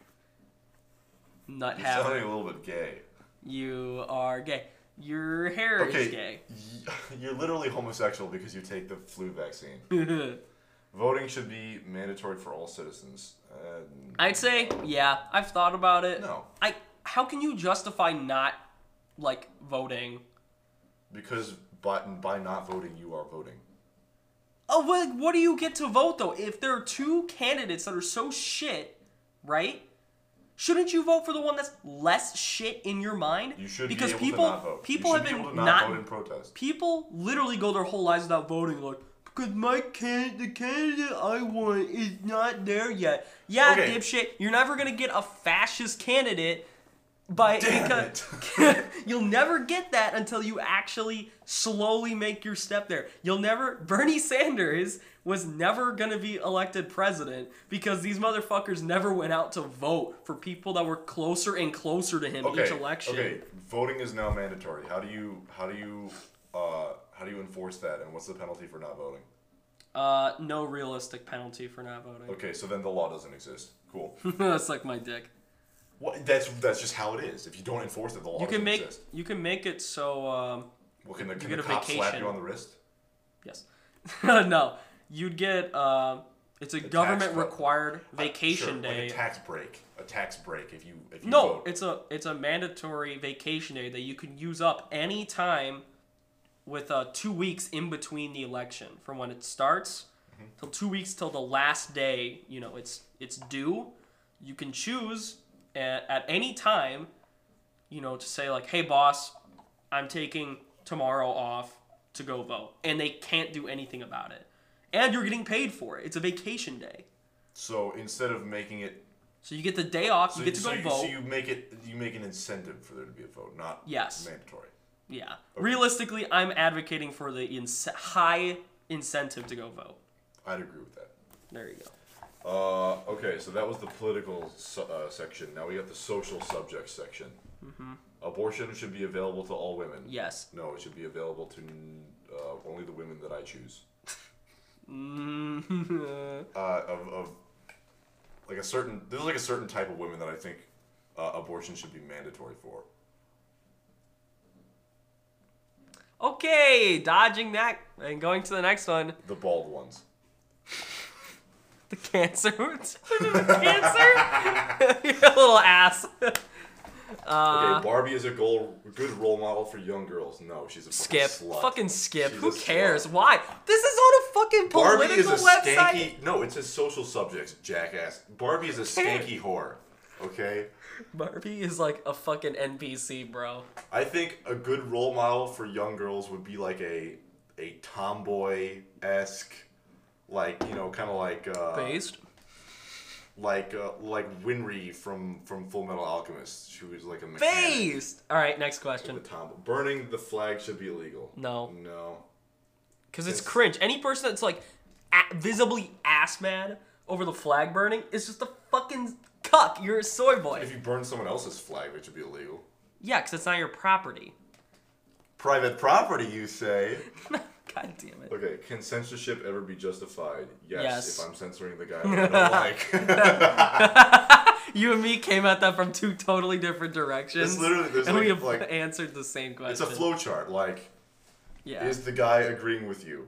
Nut You're habit. Sounding a little bit gay. You are gay. Your hair is gay. You're literally homosexual because you take the flu vaccine. Voting should be mandatory for all citizens. I'd say, yeah, I've thought about it. No. How can you justify not, like, voting? Because by not voting, you are voting. Oh, well, what do you get to vote, though? If there are two candidates that are so shit, right? Shouldn't you vote for the one that's less shit in your mind? You should because be able people, to not vote. People you have be been able to not vote in protest. People literally go their whole lives without voting. Like, because the candidate I want is not there yet. Yeah, dipshit, you're never going to get a fascist candidate. You'll never get that until you actually slowly make your step there. You'll never. Bernie Sanders was never gonna be elected president because these motherfuckers never went out to vote for people that were closer and closer to him each election. Okay, voting is now mandatory. How do you enforce that? And what's the penalty for not voting? No realistic penalty for not voting. Okay, so then the law doesn't exist. Cool. That's like my dick. What? That's just how it is. If you don't enforce it, the law doesn't exist. You can make it so. Can the cops slap you on the wrist? Yes. No, you'd get. It's a government required vacation day. Like a tax break. A tax break. If you vote. It's a mandatory vacation day that you can use up any time, with 2 weeks in between the election, from when it starts till 2 weeks till the last day. You know, it's due. You can choose. At any time, you know, to say like, hey boss, I'm taking tomorrow off to go vote, and they can't do anything about it, and you're getting paid for it. It's a vacation day. So instead of making it, so you get the day off, you get to go vote. So you make an incentive for there to be a vote, not mandatory. Yeah. Okay. Realistically, I'm advocating for the high incentive to go vote. I'd agree with that. There you go. Okay, so that was the political section. Now we got the social subjects section. Mm-hmm. Abortion should be available to all women. Yes. No, it should be available to only the women that I choose. There's like a certain type of women that I think abortion should be mandatory for. Okay, dodging that and going to the next one. The bald ones. The cancer. Cancer? You're a little ass. Okay, Barbie is a good role model for young girls. No, she's a fucking slut. Fucking skip. She's Who cares? Slut. Why? This is on a fucking political website. Stanky, no, it says social subjects, jackass. Barbie is a stanky whore. Okay? Barbie is like a fucking NPC, bro. I think a good role model for young girls would be like a tomboy-esque... Like, you know, kind of like... Based? Like Winry from Full Metal Alchemist. She was like a mechanic. Based! Alright, next question. Burning the flag should be illegal. No. No. Because it's cringe. Any person that's like visibly ass mad over the flag burning is just a fucking cuck. You're a soy boy. If you burn someone else's flag, it should be illegal. Yeah, because it's not your property. Private property, you say? God damn it. Okay, can censorship ever be justified? Yes. If I'm censoring the guy I don't like. You and me came at that from two totally different directions. It's literally, and like, we have like, answered the same question. It's a flowchart. Like, yeah. Is the guy agreeing with you?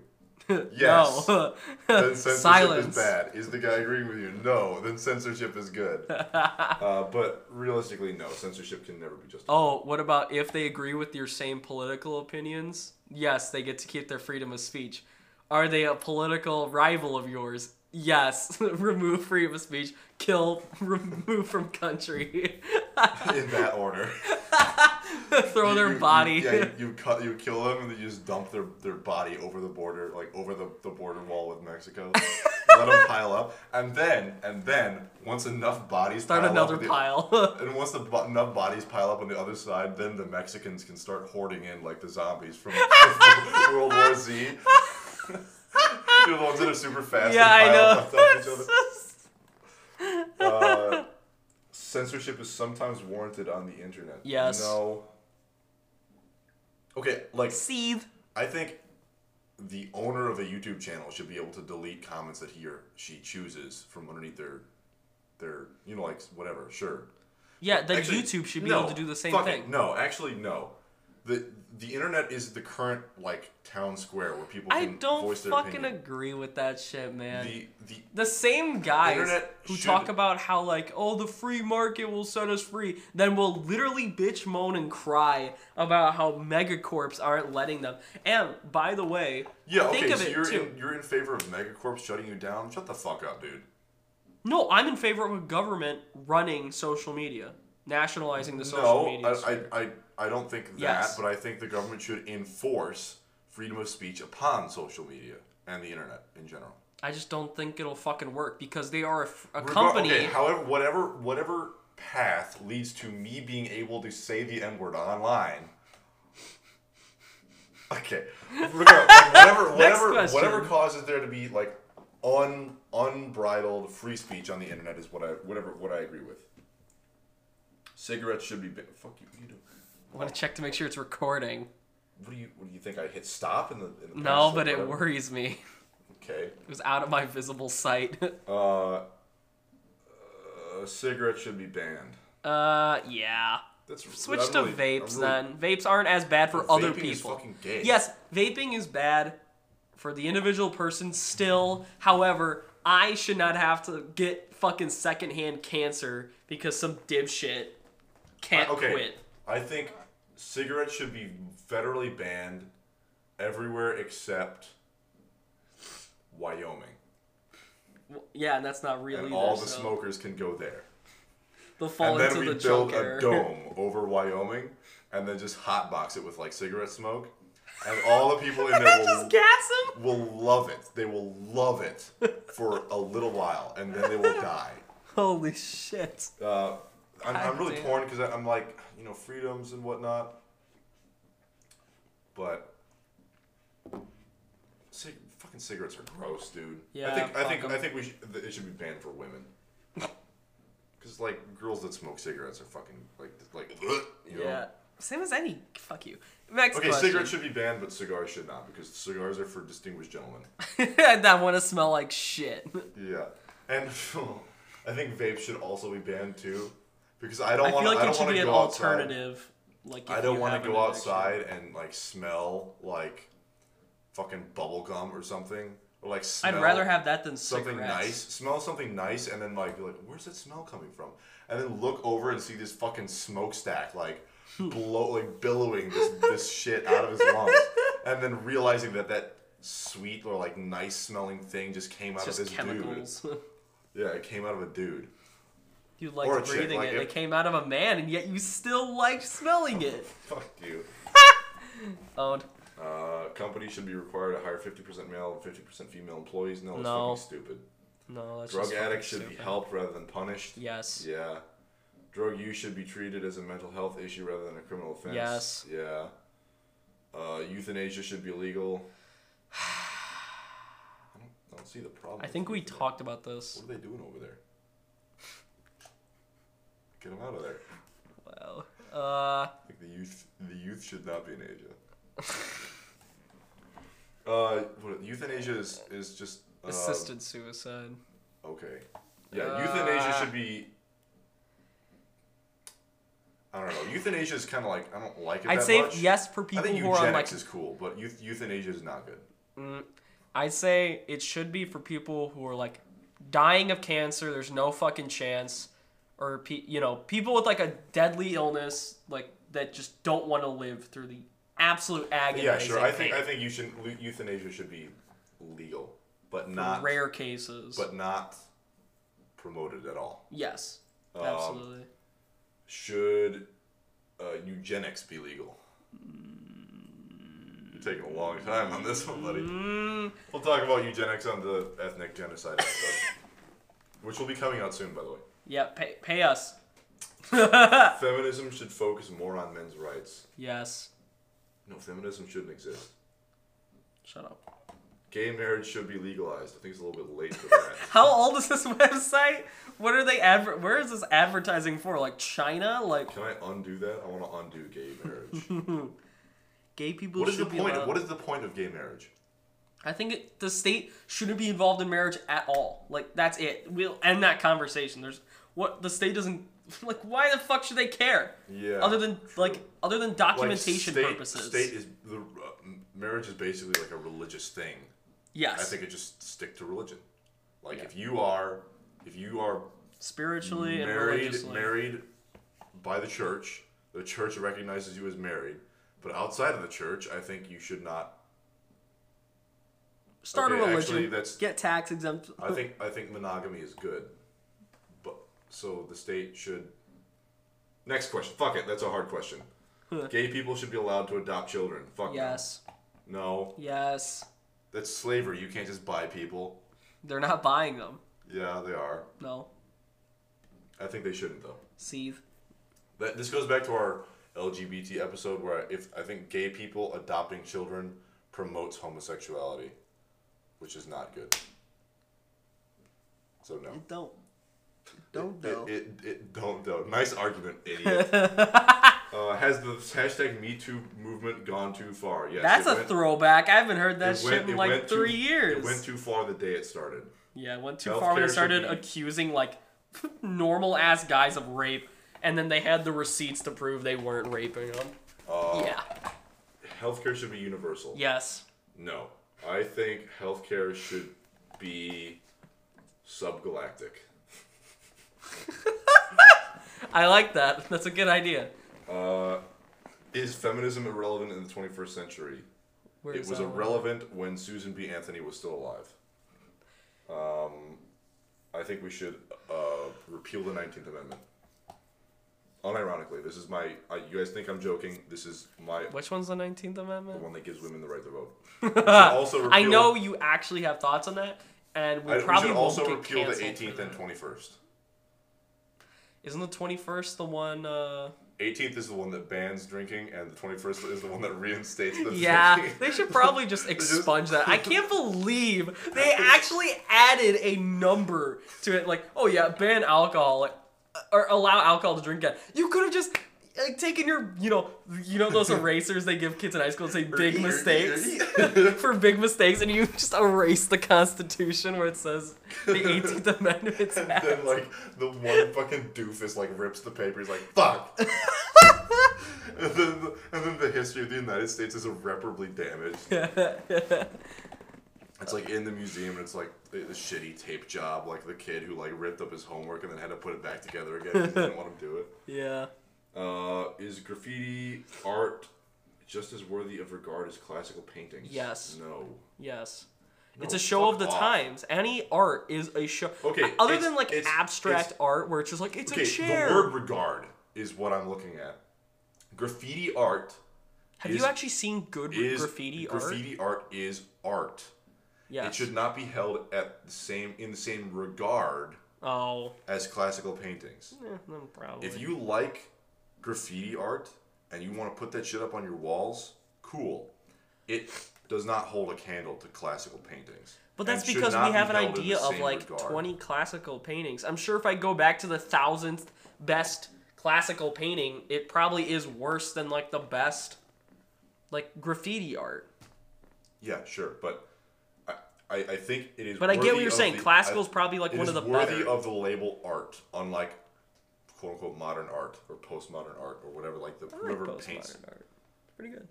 Yes. No. Then censorship is bad. Is the guy agreeing with you? No. Then censorship is good. But realistically, no. Censorship can never be justified. Oh, what about if they agree with your same political opinions? Yes, they get to keep their freedom of speech. Are they a political rival of yours? Yes. Remove freedom of speech. Kill. Remove from country. In that order. Throw their body. You kill them and then you just dump their body over the border, like over the border wall with Mexico. Let them pile up, and then once enough bodies start another pile. And once enough bodies pile up on the other side, then the Mexicans can start hoarding in like the zombies from World War Z. The ones that are super fast. Yeah, and pile up on each other. Censorship is sometimes warranted on the internet. Yes. No. Okay, like... Seethe. I think the owner of a YouTube channel should be able to delete comments that he or she chooses from underneath their you know, like, whatever, sure. Yeah, but actually, YouTube should be able to do the same thing. No, actually, no. The internet is the current, like, town square where people can voice their opinion. I don't fucking agree with that shit, man. The same guys who talk about how, like, oh, the free market will set us free, then will literally bitch, moan, and cry about how megacorps aren't letting them. And, by the way, think of it, too. Yeah, okay, so you're in favor of megacorps shutting you down? Shut the fuck up, dude. No, I'm in favor of a government running social media. Nationalizing the social media. No, I don't think that, but I think the government should enforce freedom of speech upon social media and the internet in general. I just don't think it'll fucking work because they are a company. Okay, however, whatever path leads to me being able to say the N-word online. Okay, whatever causes there to be like unbridled free speech on the internet is what I agree with. Cigarettes should be banned. Fuck you. You do. I want to check to make sure it's recording. What do you think? I hit stop in the No, but it worries me. Okay. It was out of my visible sight. Cigarettes should be banned. Yeah. Switch to vapes then. Vapes aren't as bad for other people. Vaping is fucking gay. Yes, vaping is bad for the individual person still. However, I should not have to get fucking secondhand cancer because some dipshit can't quit. I think cigarettes should be federally banned everywhere except Wyoming. Well, yeah, and that's not real and either. All the smokers can go there. They'll fall into the junk air. And then we build a dome over Wyoming and then just hotbox it with like cigarette smoke. And all the people in there will love it. They will love it for a little while and then they will die. Holy shit. I'm really torn because I'm like, you know, freedoms and whatnot. But fucking cigarettes are gross, dude. Yeah, I think it should be banned for women. Because like girls that smoke cigarettes are fucking like you know. Yeah, same as any. Fuck you. Next question. Cigarettes should be banned, but cigars should not because cigars are for distinguished gentlemen. That want to smell like shit. Yeah, and I think vape should also be banned too. Because I don't want to go outside and like smell like fucking bubble gum or something. Or like smell I'd rather have that than something cigarettes. Nice. Smell something nice and then like be like, where's that smell coming from? And then look over and see this fucking smokestack like billowing this shit out of his lungs. And then realizing that sweet or like nice smelling thing just came out of this chemicals. Dude. Yeah, it came out of a dude. You liked breathing it. It came out of a man, and yet you still liked smelling it. Fuck you. Owned. Companies should be required to hire 50% male and 50% female employees. No, that's fucking stupid. No, that's just Drug addicts should be helped rather than punished. Yes. Yeah. Drug use should be treated as a mental health issue rather than a criminal offense. Yes. Yeah. Euthanasia should be illegal. I don't see the problem. I think we talked about this. What are they doing over there? Get them out of there. Wow. Like the youth should not be in Asia. Euthanasia is just assisted suicide. Okay. Yeah, euthanasia should be. I don't know. Euthanasia is kind of like I don't like it. I'd say much. Yes for people who are on like. I think eugenics is cool, but euthanasia is not good. I'd say it should be for people who are like dying of cancer. There's no fucking chance, or people with like a deadly illness like that just don't want to live through the absolute agony. Yeah, sure. I think euthanasia should be legal, but not for rare cases, but not promoted at all. Yes, absolutely. Should eugenics be legal? You're taking a long time on this one, buddy. We'll talk about eugenics on the ethnic genocide episode, which will be coming out soon, by the way. Yeah, pay us. Feminism should focus more on men's rights. Yes. No, feminism shouldn't exist. Shut up. Gay marriage should be legalized. I think it's a little bit late for that. How old is this website? What are they where is this advertising for? Like China? Like, can I undo that? I want to undo gay marriage. Gay people What is the point of gay marriage? I think the state shouldn't be involved in marriage at all. Like, that's it. We'll end that conversation. The state doesn't. Like, why the fuck should they care? Yeah. Other than documentation purposes. Marriage is basically like a religious thing. Yes. I think it just stick to religion. Like, yeah. if you are spiritually married by the church recognizes you as married. But outside of the church, I think you should not start a religion. Actually, get tax exempt. I think monogamy is good. So the state should... Next question. Fuck it. That's a hard question. Gay people should be allowed to adopt children. Fuck yes. No. Yes. That's slavery. You can't just buy people. They're not buying them. Yeah, they are. No. I think they shouldn't, though. Seethe. This goes back to our LGBT episode where I think gay people adopting children promotes homosexuality, which is not good. So no. Don't. Don't do it. Don't do. Nice argument, idiot. Has the hashtag #MeToo movement gone too far? Yes, that's a throwback. I haven't heard that shit in like 3 years. It went too far the day it started. Yeah, it went too far when it started accusing like normal ass guys of rape, and then they had the receipts to prove they weren't raping them. Yeah. Healthcare should be universal. Yes. No, I think healthcare should be subgalactic. I like that. That's a good idea. Is feminism irrelevant in the 21st century? It was irrelevant when Susan B. Anthony was still alive. I think we should repeal the 19th Amendment. Unironically, this is my... you guys think I'm joking? This is my... Which one's the 19th Amendment? The one that gives women the right to vote. Also I know you actually have thoughts on that, and we probably won't get canceled. We should also repeal the 18th and 21st. Isn't the 21st the one... 18th is the one that bans drinking, and the 21st is the one that reinstates the drinking. Yeah, they should probably just expunge that. I can't believe they actually added a number to it. Like, oh yeah, ban alcohol, like, or allow alcohol to drink again. You could have just like, taken your, those erasers they give kids in high school and say big mistakes for big mistakes, and you just erase the Constitution where it says the 18th Amendment's and passed. Then, like, the one fucking doofus, like, rips the paper. He's like, fuck! and then the history of the United States is irreparably damaged. It's, like, in the museum, and it's, like, the shitty tape job, like, the kid who, like, ripped up his homework and then had to put it back together again and didn't want him to do it. Yeah. Is graffiti art just as worthy of regard as classical paintings? Yes. No. Yes. No, it's a show of the times. Any art is a show. Okay. Other than like abstract art where it's just like, it's a chair. The word regard is what I'm looking at. Graffiti art. Have you actually seen good graffiti art? Graffiti art is art. Yes. It should not be held at the same regard as classical paintings. Yeah, probably. If you like graffiti art and you want to put that shit up on your walls, cool. It does not hold a candle to classical paintings. But that's because we have an idea of like 20 classical paintings. I'm sure if I go back to the 1000th best classical painting, it probably is worse than like the best like graffiti art. Yeah, sure, but I think it is. But I get what you're saying. Classical is probably like one of the better. Worthy of the label art, unlike quote unquote modern art or postmodern art or whatever. Like the whoever paints art, pretty good.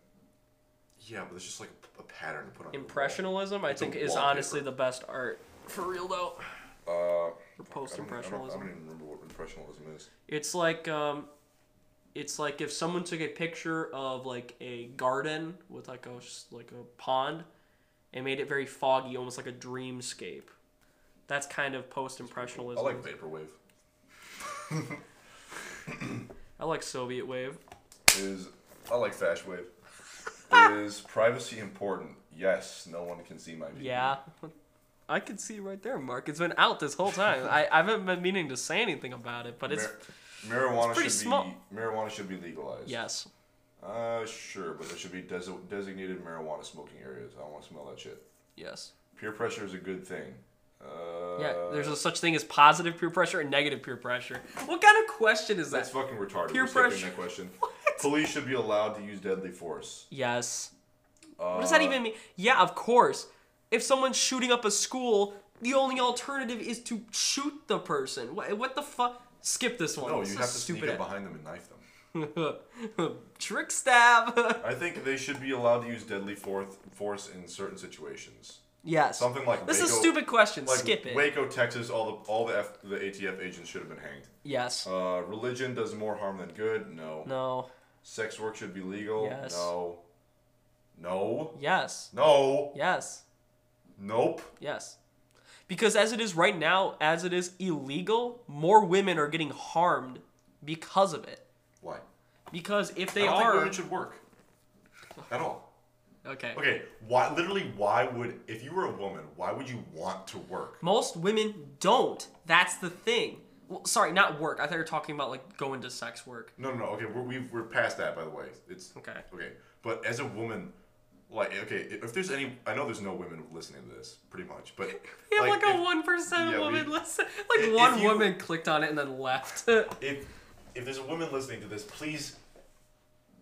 Yeah, but there's just like a pattern to put on. Impressionism, I think, is honestly the best art. For real though. Or post-impressionism. I don't even remember what impressionism is. It's like if someone took a picture of like a garden with like a pond, and made it very foggy, almost like a dreamscape. That's kind of post-impressionism. I like vaporwave. I like Soviet wave. I like fash wave. Is privacy important? Yes, no one can see my view. Yeah, I can see right there, Mark. It's been out this whole time. I haven't been meaning to say anything about it, but it's marijuana should be legalized. Yes. Sure, but there should be designated marijuana smoking areas. I don't want to smell that shit. Yes. Peer pressure is a good thing. Yeah, there's a such thing as positive peer pressure and negative peer pressure. What kind of question is that? That's fucking retarded. Peer pressure. That question. Police should be allowed to use deadly force. Yes. What does that even mean? Yeah, of course. If someone's shooting up a school, the only alternative is to shoot the person. What the fuck? Skip this one. No, you have to sneak up behind them and knife them. Trick stab. I think they should be allowed to use deadly force in certain situations. Yes. Something like this is a stupid question. Like skip it. Waco, Texas. All the ATF agents should have been hanged. Yes. Religion does more harm than good. No. No. Sex work should be legal. Yes. No. No. Yes. No. Yes. Nope. Yes. Because as it is right now, as it is illegal, more women are getting harmed because of it. Why? Because if they I don't think women should work at all. Okay. Okay. Why? Literally, why would if you were a woman, why would you want to work? Most women don't. That's the thing. Well, sorry, not work. I thought you were talking about like going to sex work. No, no, no. Okay, we're past that. By the way, it's okay. Okay, but as a woman, like okay, if there's any, I know there's no women listening to this, pretty much. But we have like a 1% woman listen. Like if, one woman clicked on it and then left. If there's a woman listening to this, please.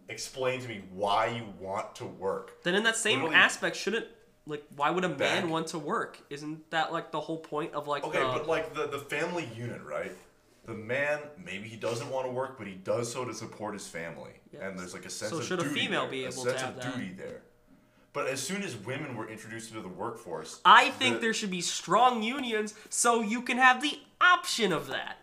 Explain to me why you want to work. Then in that same aspect, shouldn't like why would a man want to work? Isn't that like the whole point of like? Okay, but like the family unit, right? The man maybe he doesn't want to work, but he does so to support his family, yes. And there's like a sense of duty. So should a female be able to have that? A sense of duty there. But as soon as women were introduced to the workforce, I think there should be strong unions so you can have the option of that.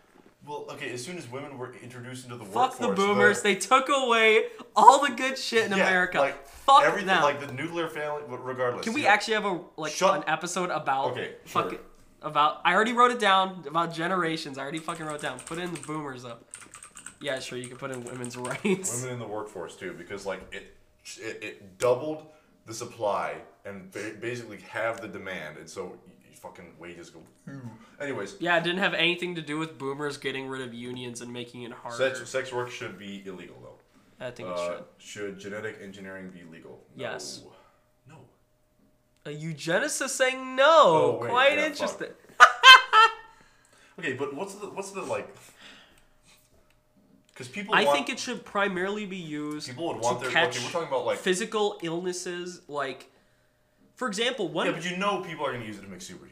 Well, okay, as soon as women were introduced into the workforce... Fuck the boomers. They took away all the good shit in America. Like, fuck everything, them. Like the nuclear family, regardless. Can we actually have a an episode about... Okay, sure. About, I already wrote it down. About generations. I already fucking wrote it down. Put in the boomers, though. Yeah, sure, you can put in women's rights. Women in the workforce, too, because like it doubled the supply and basically halved the demand, and so... Fucking wages go. Anyways. Yeah, it didn't have anything to do with boomers getting rid of unions and making it harder. Sex work should be illegal, though. I think it should. Should genetic engineering be legal? No. Yes. No. A eugenicist is saying no. Oh, wait, quite interesting. Okay, but what's the like? Because people. I think it should primarily be used. People would want to catch we're talking about like physical illnesses like. For example, one... Yeah, but you know people are going to use it to make superhumans.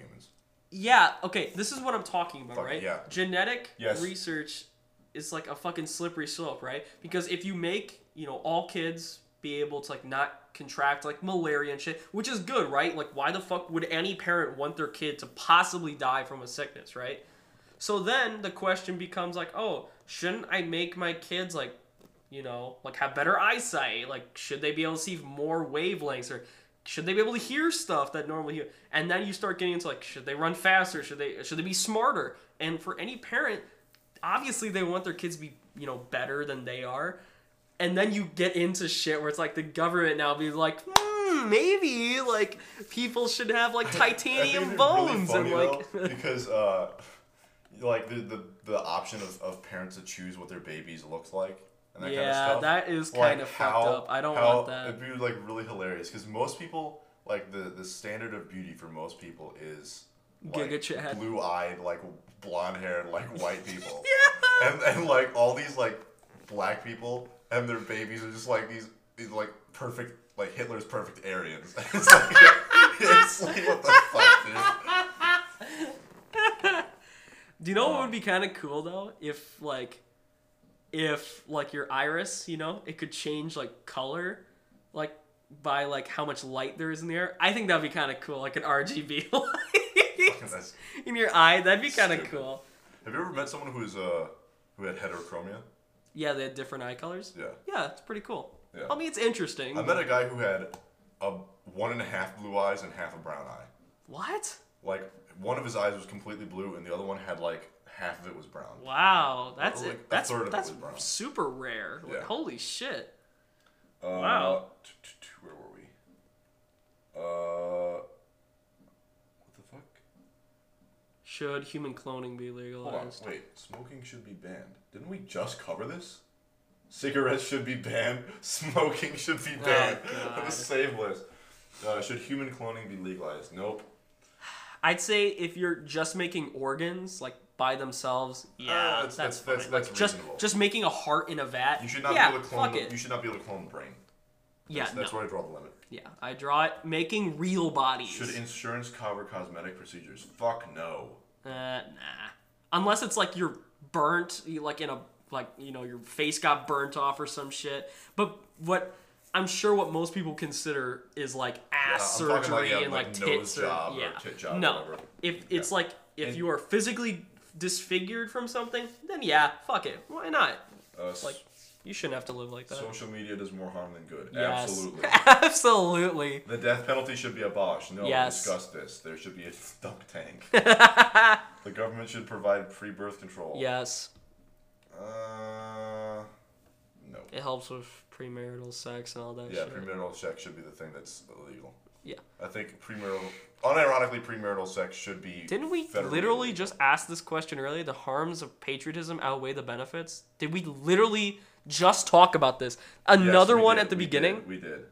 Yeah, okay, this is what I'm talking about, right? Yeah. Genetic research is like a fucking slippery slope, right? Because if you make, you know, all kids be able to, like, not contract, like, malaria and shit, which is good, right? Like, why the fuck would any parent want their kid to possibly die from a sickness, right? So then the question becomes, like, oh, shouldn't I make my kids, like, you know, like, have better eyesight? Like, should they be able to see more wavelengths or... Should they be able to hear stuff that normally hear? And then you start getting into like, should they run faster? Should they be smarter? And for any parent, obviously they want their kids to be, you know, better than they are. And then you get into shit where it's like the government now be like, maybe like people should have like titanium bones really funny, and like though, because like the option of parents to choose what their babies look like. That kind of stuff. That is kind of fucked up. I don't want that. It'd be like really hilarious because most people like the standard of beauty for most people is like, Giga Chad, blue-eyed, like blonde-haired, like white people. Yeah. And like all these like black people and their babies are just like these like perfect, like Hitler's perfect Aryans. It's like, it's like, what the fuck, dude? Do you know what would be kind of cool though? If your iris, you know, it could change like color, like by like how much light there is in the air. I think that'd be kind of cool, like an RGB light in your eye. That'd be kind of cool. Have you ever met someone who had heterochromia? Yeah, they had different eye colors. Yeah. Yeah, it's pretty cool. Yeah. I mean, it's interesting. I met a guy who had a 1.5 blue eyes and half a brown eye. What? Like one of his eyes was completely blue, and the other one had like half of it was brown. Wow, that's like it. That's brown. Super rare. Yeah. Like, holy shit. Wow. Where were we? What the fuck? Should human cloning be legalized? Hold on, wait. Smoking should be banned. Didn't we just cover this? Cigarettes should be banned. Smoking should be banned. Oh, the save list. Should human cloning be legalized? Nope. I'd say if you're just making organs, like by themselves, yeah, that's reasonable. Just making a heart in a vat. You should not be able to clone. You should not be able to clone the brain. That's where I draw the limit. Yeah, I draw it. Making real bodies. Should insurance cover cosmetic procedures? Fuck no. Nah. Unless it's like you're burnt, like in a like you know your face got burnt off or some shit. But what I'm sure what most people consider is like ass surgery and like tits or tit job. No, whatever. It's like if you are physically disfigured from something, then yeah, fuck it. Why not? Like, you shouldn't have to live like that. Social media does more harm than good. Yes. Absolutely. Absolutely. The death penalty should be abolished. No, yes. Discuss this. There should be a dunk tank. The government should provide free birth control. Yes. No. It helps with premarital sex and all that shit. Yeah, premarital sex should be the thing that's illegal. Yeah. I think unironically, premarital sex should be. Didn't we literally just ask this question earlier? The harms of patriotism outweigh the benefits? Did we literally just talk about this? Another one at the beginning? We did.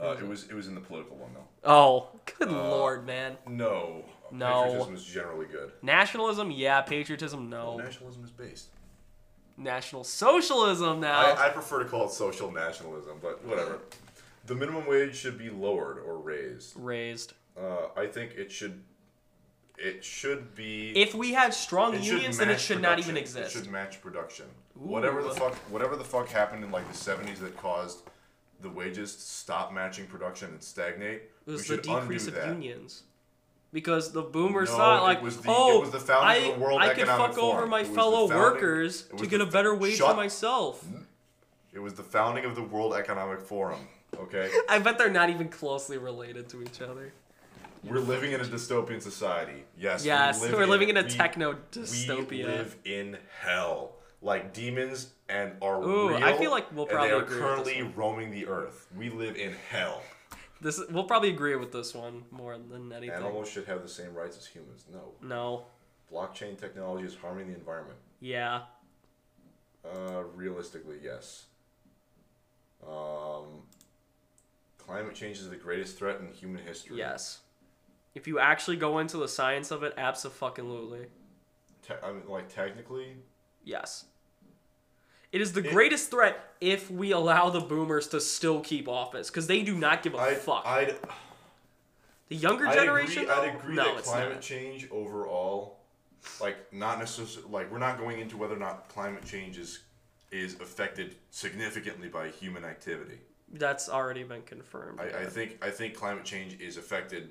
It was in the political one, though. Oh, good lord, man. No. Patriotism is generally good. Nationalism, yeah. Patriotism, no. Well, nationalism is based. National socialism now. I prefer to call it social nationalism, but whatever. The minimum wage should be lowered or raised. I think it should be. If we had strong unions, then it should not even exist. It should match production. Ooh. Whatever the fuck happened in like the 70s that caused the wages to stop matching production and stagnate. It was the decrease of unions. Because the boomers thought like, it was the founding of the World Economic Forum. I could fuck over my fellow workers to get a better wage for myself. It was the founding of the World Economic Forum. Okay. I bet they're not even closely related to each other. We're living in a dystopian society. Yes, we're living in a techno dystopia. We live in hell. Like demons and are real. I feel like we'll probably agree currently with this one. Roaming the earth. We live in hell. We'll probably agree with this one more than anything. Animals should have the same rights as humans. No. Blockchain technology is harming the environment. Yeah. Realistically, yes. Climate change is the greatest threat in human history. Yes. If you actually go into the science of it, abso-fucking-lutely. I mean, like, technically? Yes. It is the greatest threat if we allow the boomers to still keep office, because they do not give a fuck. The younger generation? I'd agree that climate change overall, like, not necessarily, like, we're not going into whether or not climate change is affected significantly by human activity. That's already been confirmed. I think climate change is affected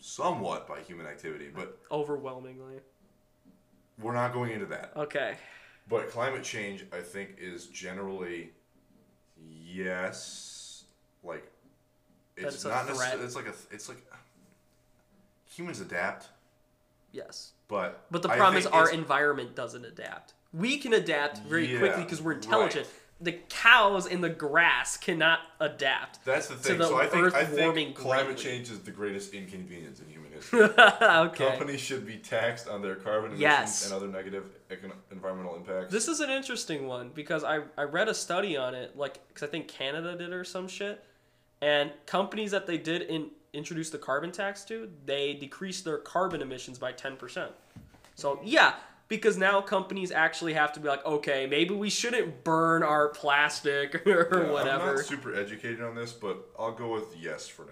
somewhat by human activity, but overwhelmingly. We're not going into that. Okay. But climate change, I think, is generally yes, like it's not necessarily. It's like humans adapt. Yes. But the problem is our environment doesn't adapt. We can adapt very quickly because we're intelligent. Right. The cows in the grass cannot adapt. That's the thing. So I think climate change is the greatest inconvenience in human history. Okay. Companies should be taxed on their carbon emissions and other negative environmental impacts. This is an interesting one because I read a study on it, like because I think Canada did or some shit, And companies that they did introduce the carbon tax to, they decreased their carbon emissions by 10%. So, yeah, because now companies actually have to be like, okay, maybe we shouldn't burn our plastic or whatever. I'm not super educated on this, but I'll go with yes for now.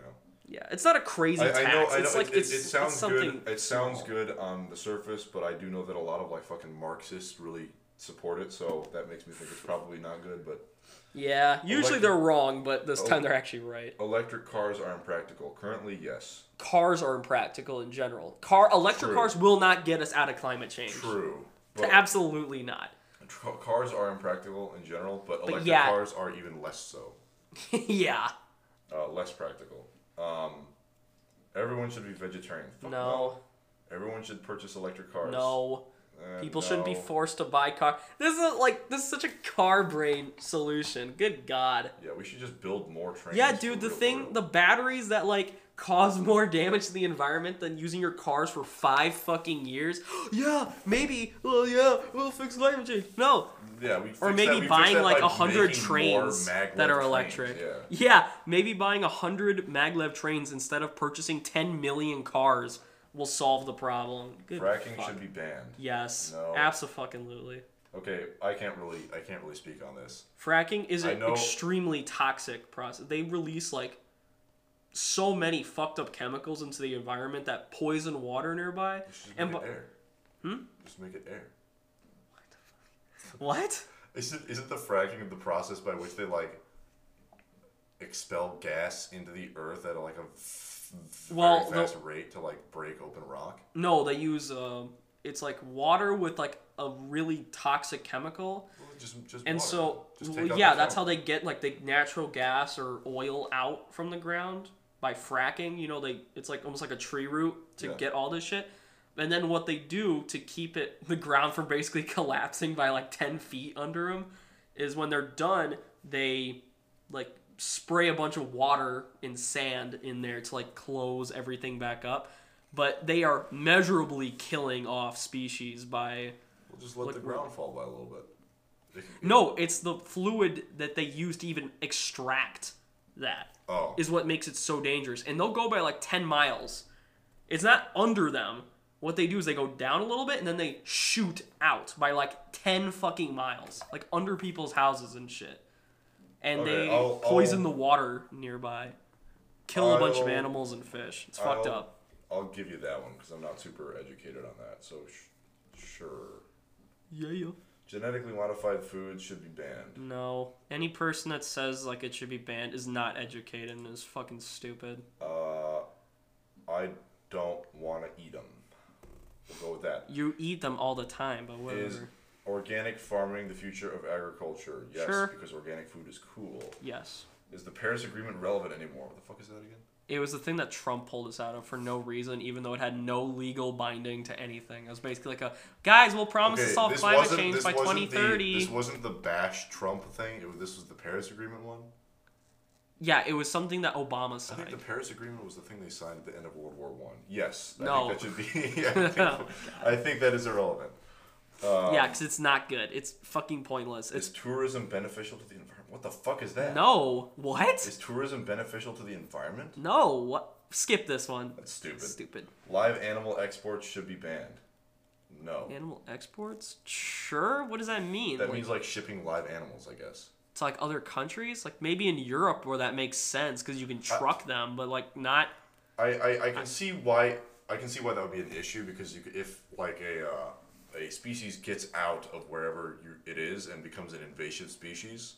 Yeah, it's not a crazy tax. I know. It's like it sounds good. It sounds good on the surface, but I do know that a lot of like fucking Marxists really support it, so that makes me think it's probably not good. But yeah, usually they're wrong, but this time they're actually right. Electric cars are impractical. Currently, yes. Cars are impractical in general. Electric cars will not get us out of climate change. True. Absolutely not. Cars are impractical in general, but electric cars are even less so. Yeah. Less practical. Everyone should be vegetarian. Fuck no. Everyone should purchase electric cars. No. People shouldn't be forced to buy cars. This is such a car brain solution. Good God. Yeah, we should just build more trains. Yeah, dude, the batteries that like cause more damage to the environment than using your cars for 5 fucking years. Yeah, maybe. Oh yeah, we'll fix climate change. No. Yeah, we fix or maybe that. We buying fix that like 100 trains that are electric. Trains, yeah, maybe buying 100 maglev trains instead of purchasing 10 million cars will solve the problem. Good Fracking fuck. Should be banned. Yes. No. Abso-fucking-lutely. Okay, I can't really speak on this. Fracking is an extremely toxic process. They release like so many fucked up chemicals into the environment that poison water nearby. Just make it air. Hmm? Just make it air. What the fuck? What? Isn't the fracking the process by which they like expel gas into the earth at like a very fast rate to like break open rock? No, they use it's like water with like a really toxic chemical. Well, just and water. So just that's how they get like the natural gas or oil out from the ground by fracking. You know, it's like almost like a tree root to get all this shit. And then what they do to keep the ground from basically collapsing by like 10 feet under them is when they're done, they like spray a bunch of water and sand in there to like close everything back up. But they are measurably killing off species by... We'll just let the ground fall by a little bit. No, it's the fluid that they use to even extract that is what makes it so dangerous. And they'll go by like 10 miles. It's not under them. What they do is they go down a little bit and then they shoot out by like 10 fucking miles. Like under people's houses and shit. And poison the water nearby. Kill a bunch of animals and fish. It's fucked up. I'll give you that one because I'm not super educated on that. So, sure. Yeah. Genetically modified foods should be banned. No. Any person that says like it should be banned is not educated and is fucking stupid. I don't want to eat them. We'll go with that. You eat them all the time, but whatever. Is organic farming the future of agriculture? Yes, sure. Because organic food is cool. Yes. Is the Paris Agreement relevant anymore? What the fuck is that again? It was the thing that Trump pulled us out of for no reason, even though it had no legal binding to anything. It was basically like guys, we'll promise to solve climate change by 2030. This wasn't the bash Trump thing. This was the Paris Agreement one? Yeah, it was something that Obama signed. I think the Paris Agreement was the thing they signed at the end of World War I. Yes. No. I think that should be... I think that is irrelevant. Because it's not good. It's fucking pointless. Is tourism beneficial to the environment? What the fuck is that? No. What? Is tourism beneficial to the environment? No. What? Skip this one. That's stupid. Live animal exports should be banned. No. Animal exports? Sure. What does that mean? That means like shipping live animals, I guess. It's like other countries? Like maybe in Europe where that makes sense because you can truck them, but like not... I can see why that would be an issue because if like a species gets out of wherever it is and becomes an invasive species,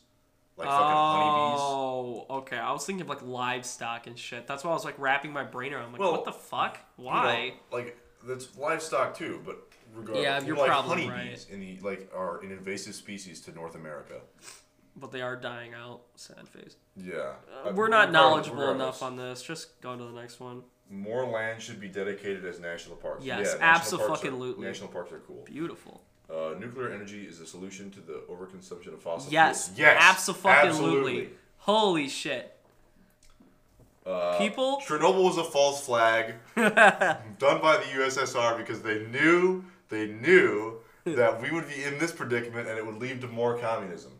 like fucking honeybees. Oh, okay. I was thinking of like livestock and shit. That's why I was like wrapping my brain around. I'm like, what the fuck? Why? You know, like that's livestock too, but regardless, you're like probably honeybees are an invasive species to North America. But they are dying out. Sad face. Yeah, we're not knowledgeable enough on this. Just go to the next one. More land should be dedicated as national parks. Yes, absolutely. National parks are cool. Beautiful. Nuclear energy is the solution to the overconsumption of fossil fuels. Yes, absolutely. Holy shit. People? Chernobyl was a false flag done by the USSR because they knew that we would be in this predicament and it would lead to more communism.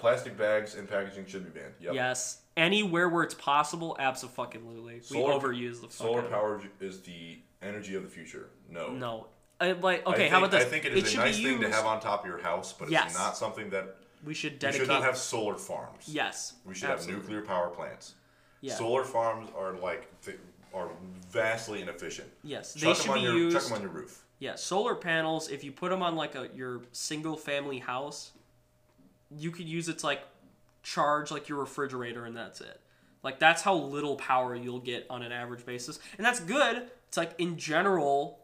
Plastic bags and packaging should be banned. Yep. Yes. anywhere where it's possible, absolutely. We overuse the solar power is the energy of the future. How about this? I think it is a nice thing to have on top of your house, but it's not something that we should dedicate. We should not have solar farms. Yes, we should have nuclear power plants. Yeah. Solar farms are are vastly inefficient. Yes, they should be used. Chuck them on your roof. Yeah, solar panels. If you put them on your single family house, you could use it to charge your refrigerator, and that's it. That's how little power you'll get on an average basis, and that's good. It's in general,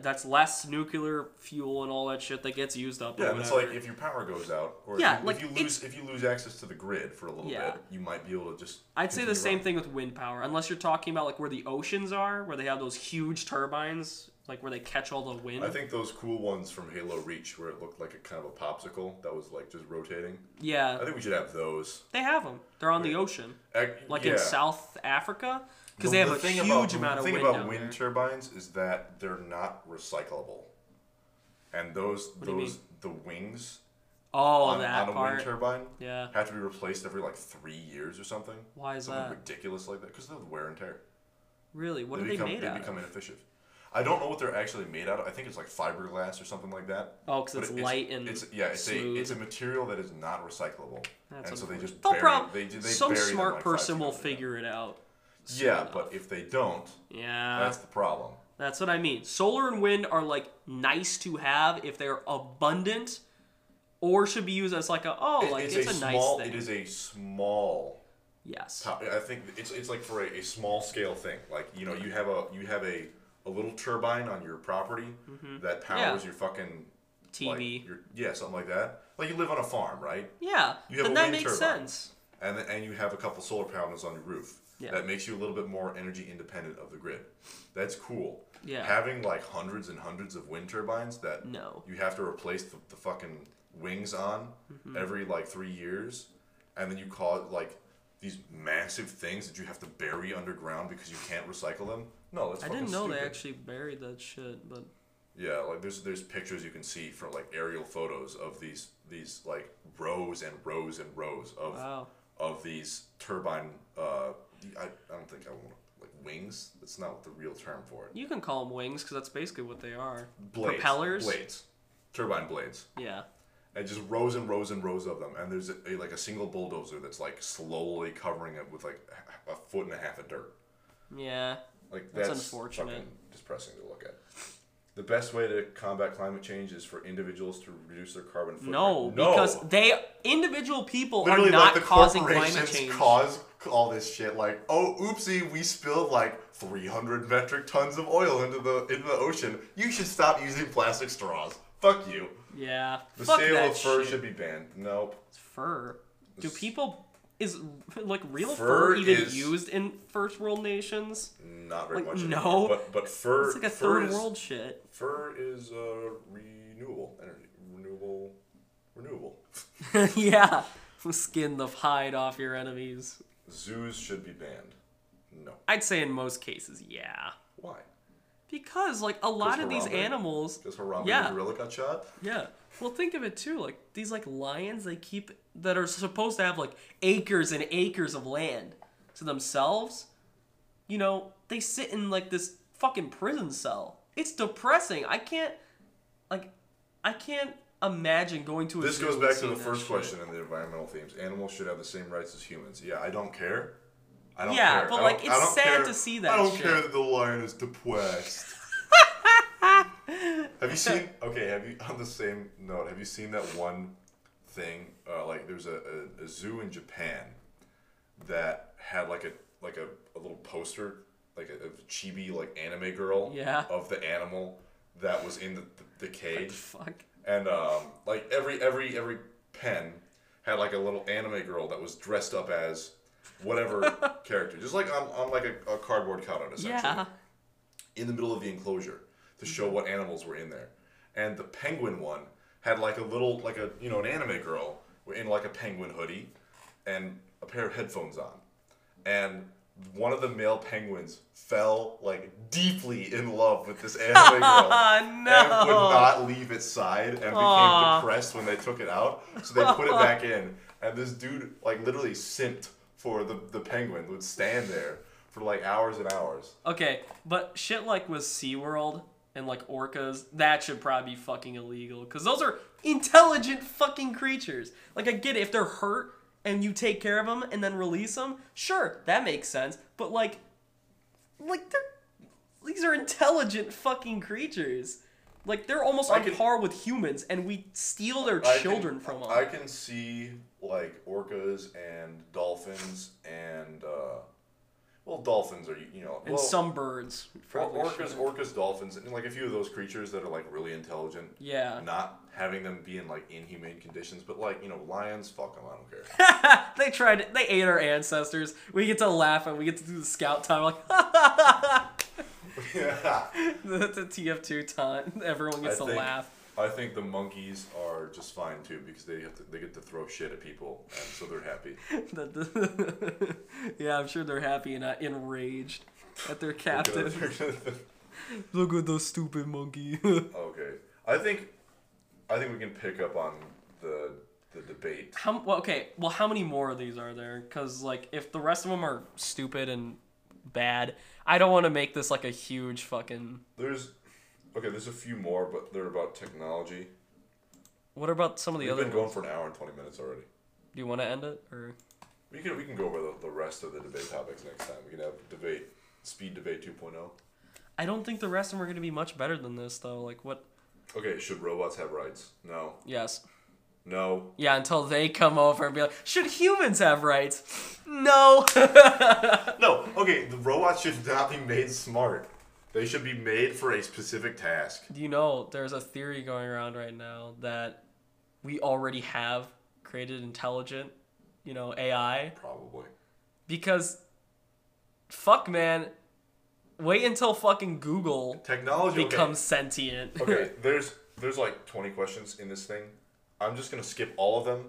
that's less nuclear fuel and all that shit that gets used up. Yeah, and it's if your power goes out, or if you lose access to the grid for a little bit, you might be able to just. I'd say the same thing with wind power, unless you're talking about where the oceans are, where they have those huge turbines, where they catch all the wind. I think those cool ones from Halo Reach, where it looked like a kind of a popsicle that was just rotating. Yeah, I think we should have those. They have them. They're on the ocean, in South Africa. Because they have a huge amount of wind. The thing about wind turbines is that they're not recyclable, and the wings on a wind turbine have to be replaced every 3 years or something. Why is that? Something ridiculous like that, because they're wear and tear. Really, what are they made out of? They become inefficient. I don't know what they're actually made out of. I think it's fiberglass or something like that. Oh, because it's light and smooth. It's a material that is not recyclable, and so they just some smart person will figure it out. Yeah, but if they don't, that's the problem. That's what I mean. Solar and wind are nice to have if they're abundant, or should be used as it's a nice thing. It is a small. Yes. I think it's for a small scale thing. You have a little turbine on your property that powers your fucking TV. Something like that. You live on a farm, right? Yeah. You have a wind turbine, sense. And you have a couple solar panels on your roof. Yeah. That makes you a little bit more energy independent of the grid. That's cool. Yeah. Having hundreds and hundreds of wind turbines that you have to replace the fucking wings on every 3 years, and then you cause these massive things that you have to bury underground because you can't recycle them. No, that's fucking stupid. I didn't know they actually buried that shit, but yeah, there's pictures you can see from aerial photos of these rows and rows and rows of these turbine. I don't think I want wings. That's not the real term for it. You can call them wings because that's basically what they are. Blades. Propellers. Blades. Turbine blades. Yeah. And just rows and rows and rows of them. And there's a single bulldozer that's slowly covering it with a foot and a half of dirt. Yeah. That's unfortunate. Fucking depressing to look at. The best way to combat climate change is for individuals to reduce their carbon footprint. No, because individual people literally are not causing climate change. Cause all this shit. Oopsie, we spilled 300 metric tons of oil into the ocean. You should stop using plastic straws. Fuck you. Yeah. The sale of fur should be banned. Nope. Fur. Do people? Is real fur even used in first world nations? Not very much. No, but fur. It's fur third world shit. Fur is renewable energy. Renewable. Yeah, skin the hide off your enemies. Zoos should be banned. No, I'd say in most cases, yeah. Why? Because a lot of these animals. Because Harambe the gorilla got shot. Yeah. Well, think of it too. These lions they keep that are supposed to have acres and acres of land to themselves. They sit in this fucking prison cell. It's depressing. I can't imagine going to a zoo. This goes back to the first question in the environmental themes. Animals should have the same rights as humans. Yeah, I don't care. I don't care. But it's sad to see that. I don't care that the lion is depressed. On the same note, have you seen that one thing, there's a zoo in Japan that had a little poster, a chibi, anime girl of the animal that was in the cage. What the fuck? And, every pen had, a little anime girl that was dressed up as whatever character. Just, on a cardboard cutout, essentially. Yeah. In the middle of the enclosure. To show what animals were in there, and the penguin one had an anime girl in a penguin hoodie and a pair of headphones on, and one of the male penguins fell deeply in love with this anime girl and would not leave its side and became depressed when they took it out, so they put it back in, and this dude literally simped for the penguin would stand there for like hours and hours. Okay, but shit like with SeaWorld and like orcas, that should probably be fucking illegal because those are intelligent fucking creatures. Like I get it, if they're hurt and you take care of them and then release them, sure, that makes sense. But like they're, these are intelligent fucking creatures. Like they're almost on par with humans, and we steal their children from them. I can see like orcas and dolphins and well, dolphins are and well, some birds. Orcas, dolphins, and like a few of those creatures that are like really intelligent. Yeah. Not having them be in like inhumane conditions, but like lions, fuck them, I don't care. They tried it. They ate our ancestors. We get to laugh and we get to do the scout time like. Yeah. That's a TF2 taunt. Everyone gets to laugh. I think the monkeys are just fine too because they get to throw shit at people, and so they're happy. Yeah, I'm sure they're happy and not enraged at their captive. Look at those stupid monkey. Okay, I think we can pick up on the debate. How many more of these are there? Because like if the rest of them are stupid and bad, I don't want to make this like a huge fucking... There's a few more, but they're about technology. What about some of the other ones? We've been going for an hour and 20 minutes already. Do you want to end it, or...? We can go over the rest of the debate topics next time. We can have speed debate 2.0. I don't think the rest of them are going to be much better than this, though. Like, what... Okay, should robots have rights? No. Yes. No. Yeah, until they come over and be like, should humans have rights? No. No. Okay, the robots should not be made smart. They should be made for a specific task. You know, there's a theory going around right now that we already have created intelligent, AI. Probably. Because, fuck, man, wait until fucking Google technology becomes sentient. Okay, there's like 20 questions in this thing. I'm just going to skip all of them.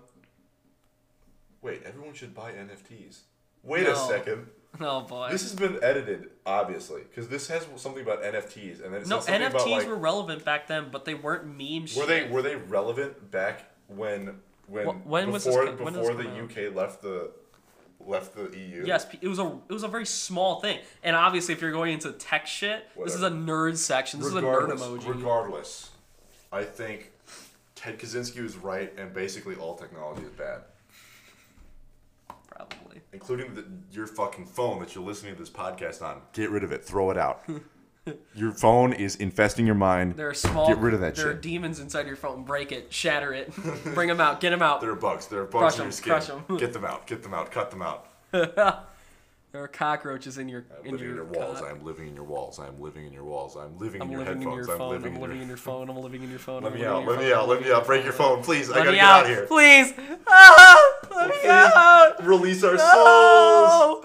Wait, everyone should buy NFTs. Wait a second. Oh, boy. This has been edited, obviously, because this has something about NFTs. And then it says NFTs about, were relevant back then, but they weren't meme shit. Were they relevant back before the UK left the EU? Yes, it was a very small thing. And obviously, if you're going into tech shit, whatever. This is a nerd section. This is a nerd emoji. Regardless, I think... Ted Kaczynski was right, and basically all technology is bad. Probably. Including your fucking phone that you're listening to this podcast on. Get rid of it. Throw it out. Your phone is infesting your mind. Get rid of that shit. There are demons inside your phone. Break it. Shatter it. Bring them out. Get them out. There are bugs. There are bugs in your skin. Crush them. Get them out. Get them out. Cut them out. There are cockroaches in your walls. I am living in your walls. I am living in your walls. I am living in your headphones. I'm living in your phone. I'm living in your phone. Let me out. Let me out. Let me out. Break your phone, please. I gotta get out of here. Please. Let me out. Release our souls.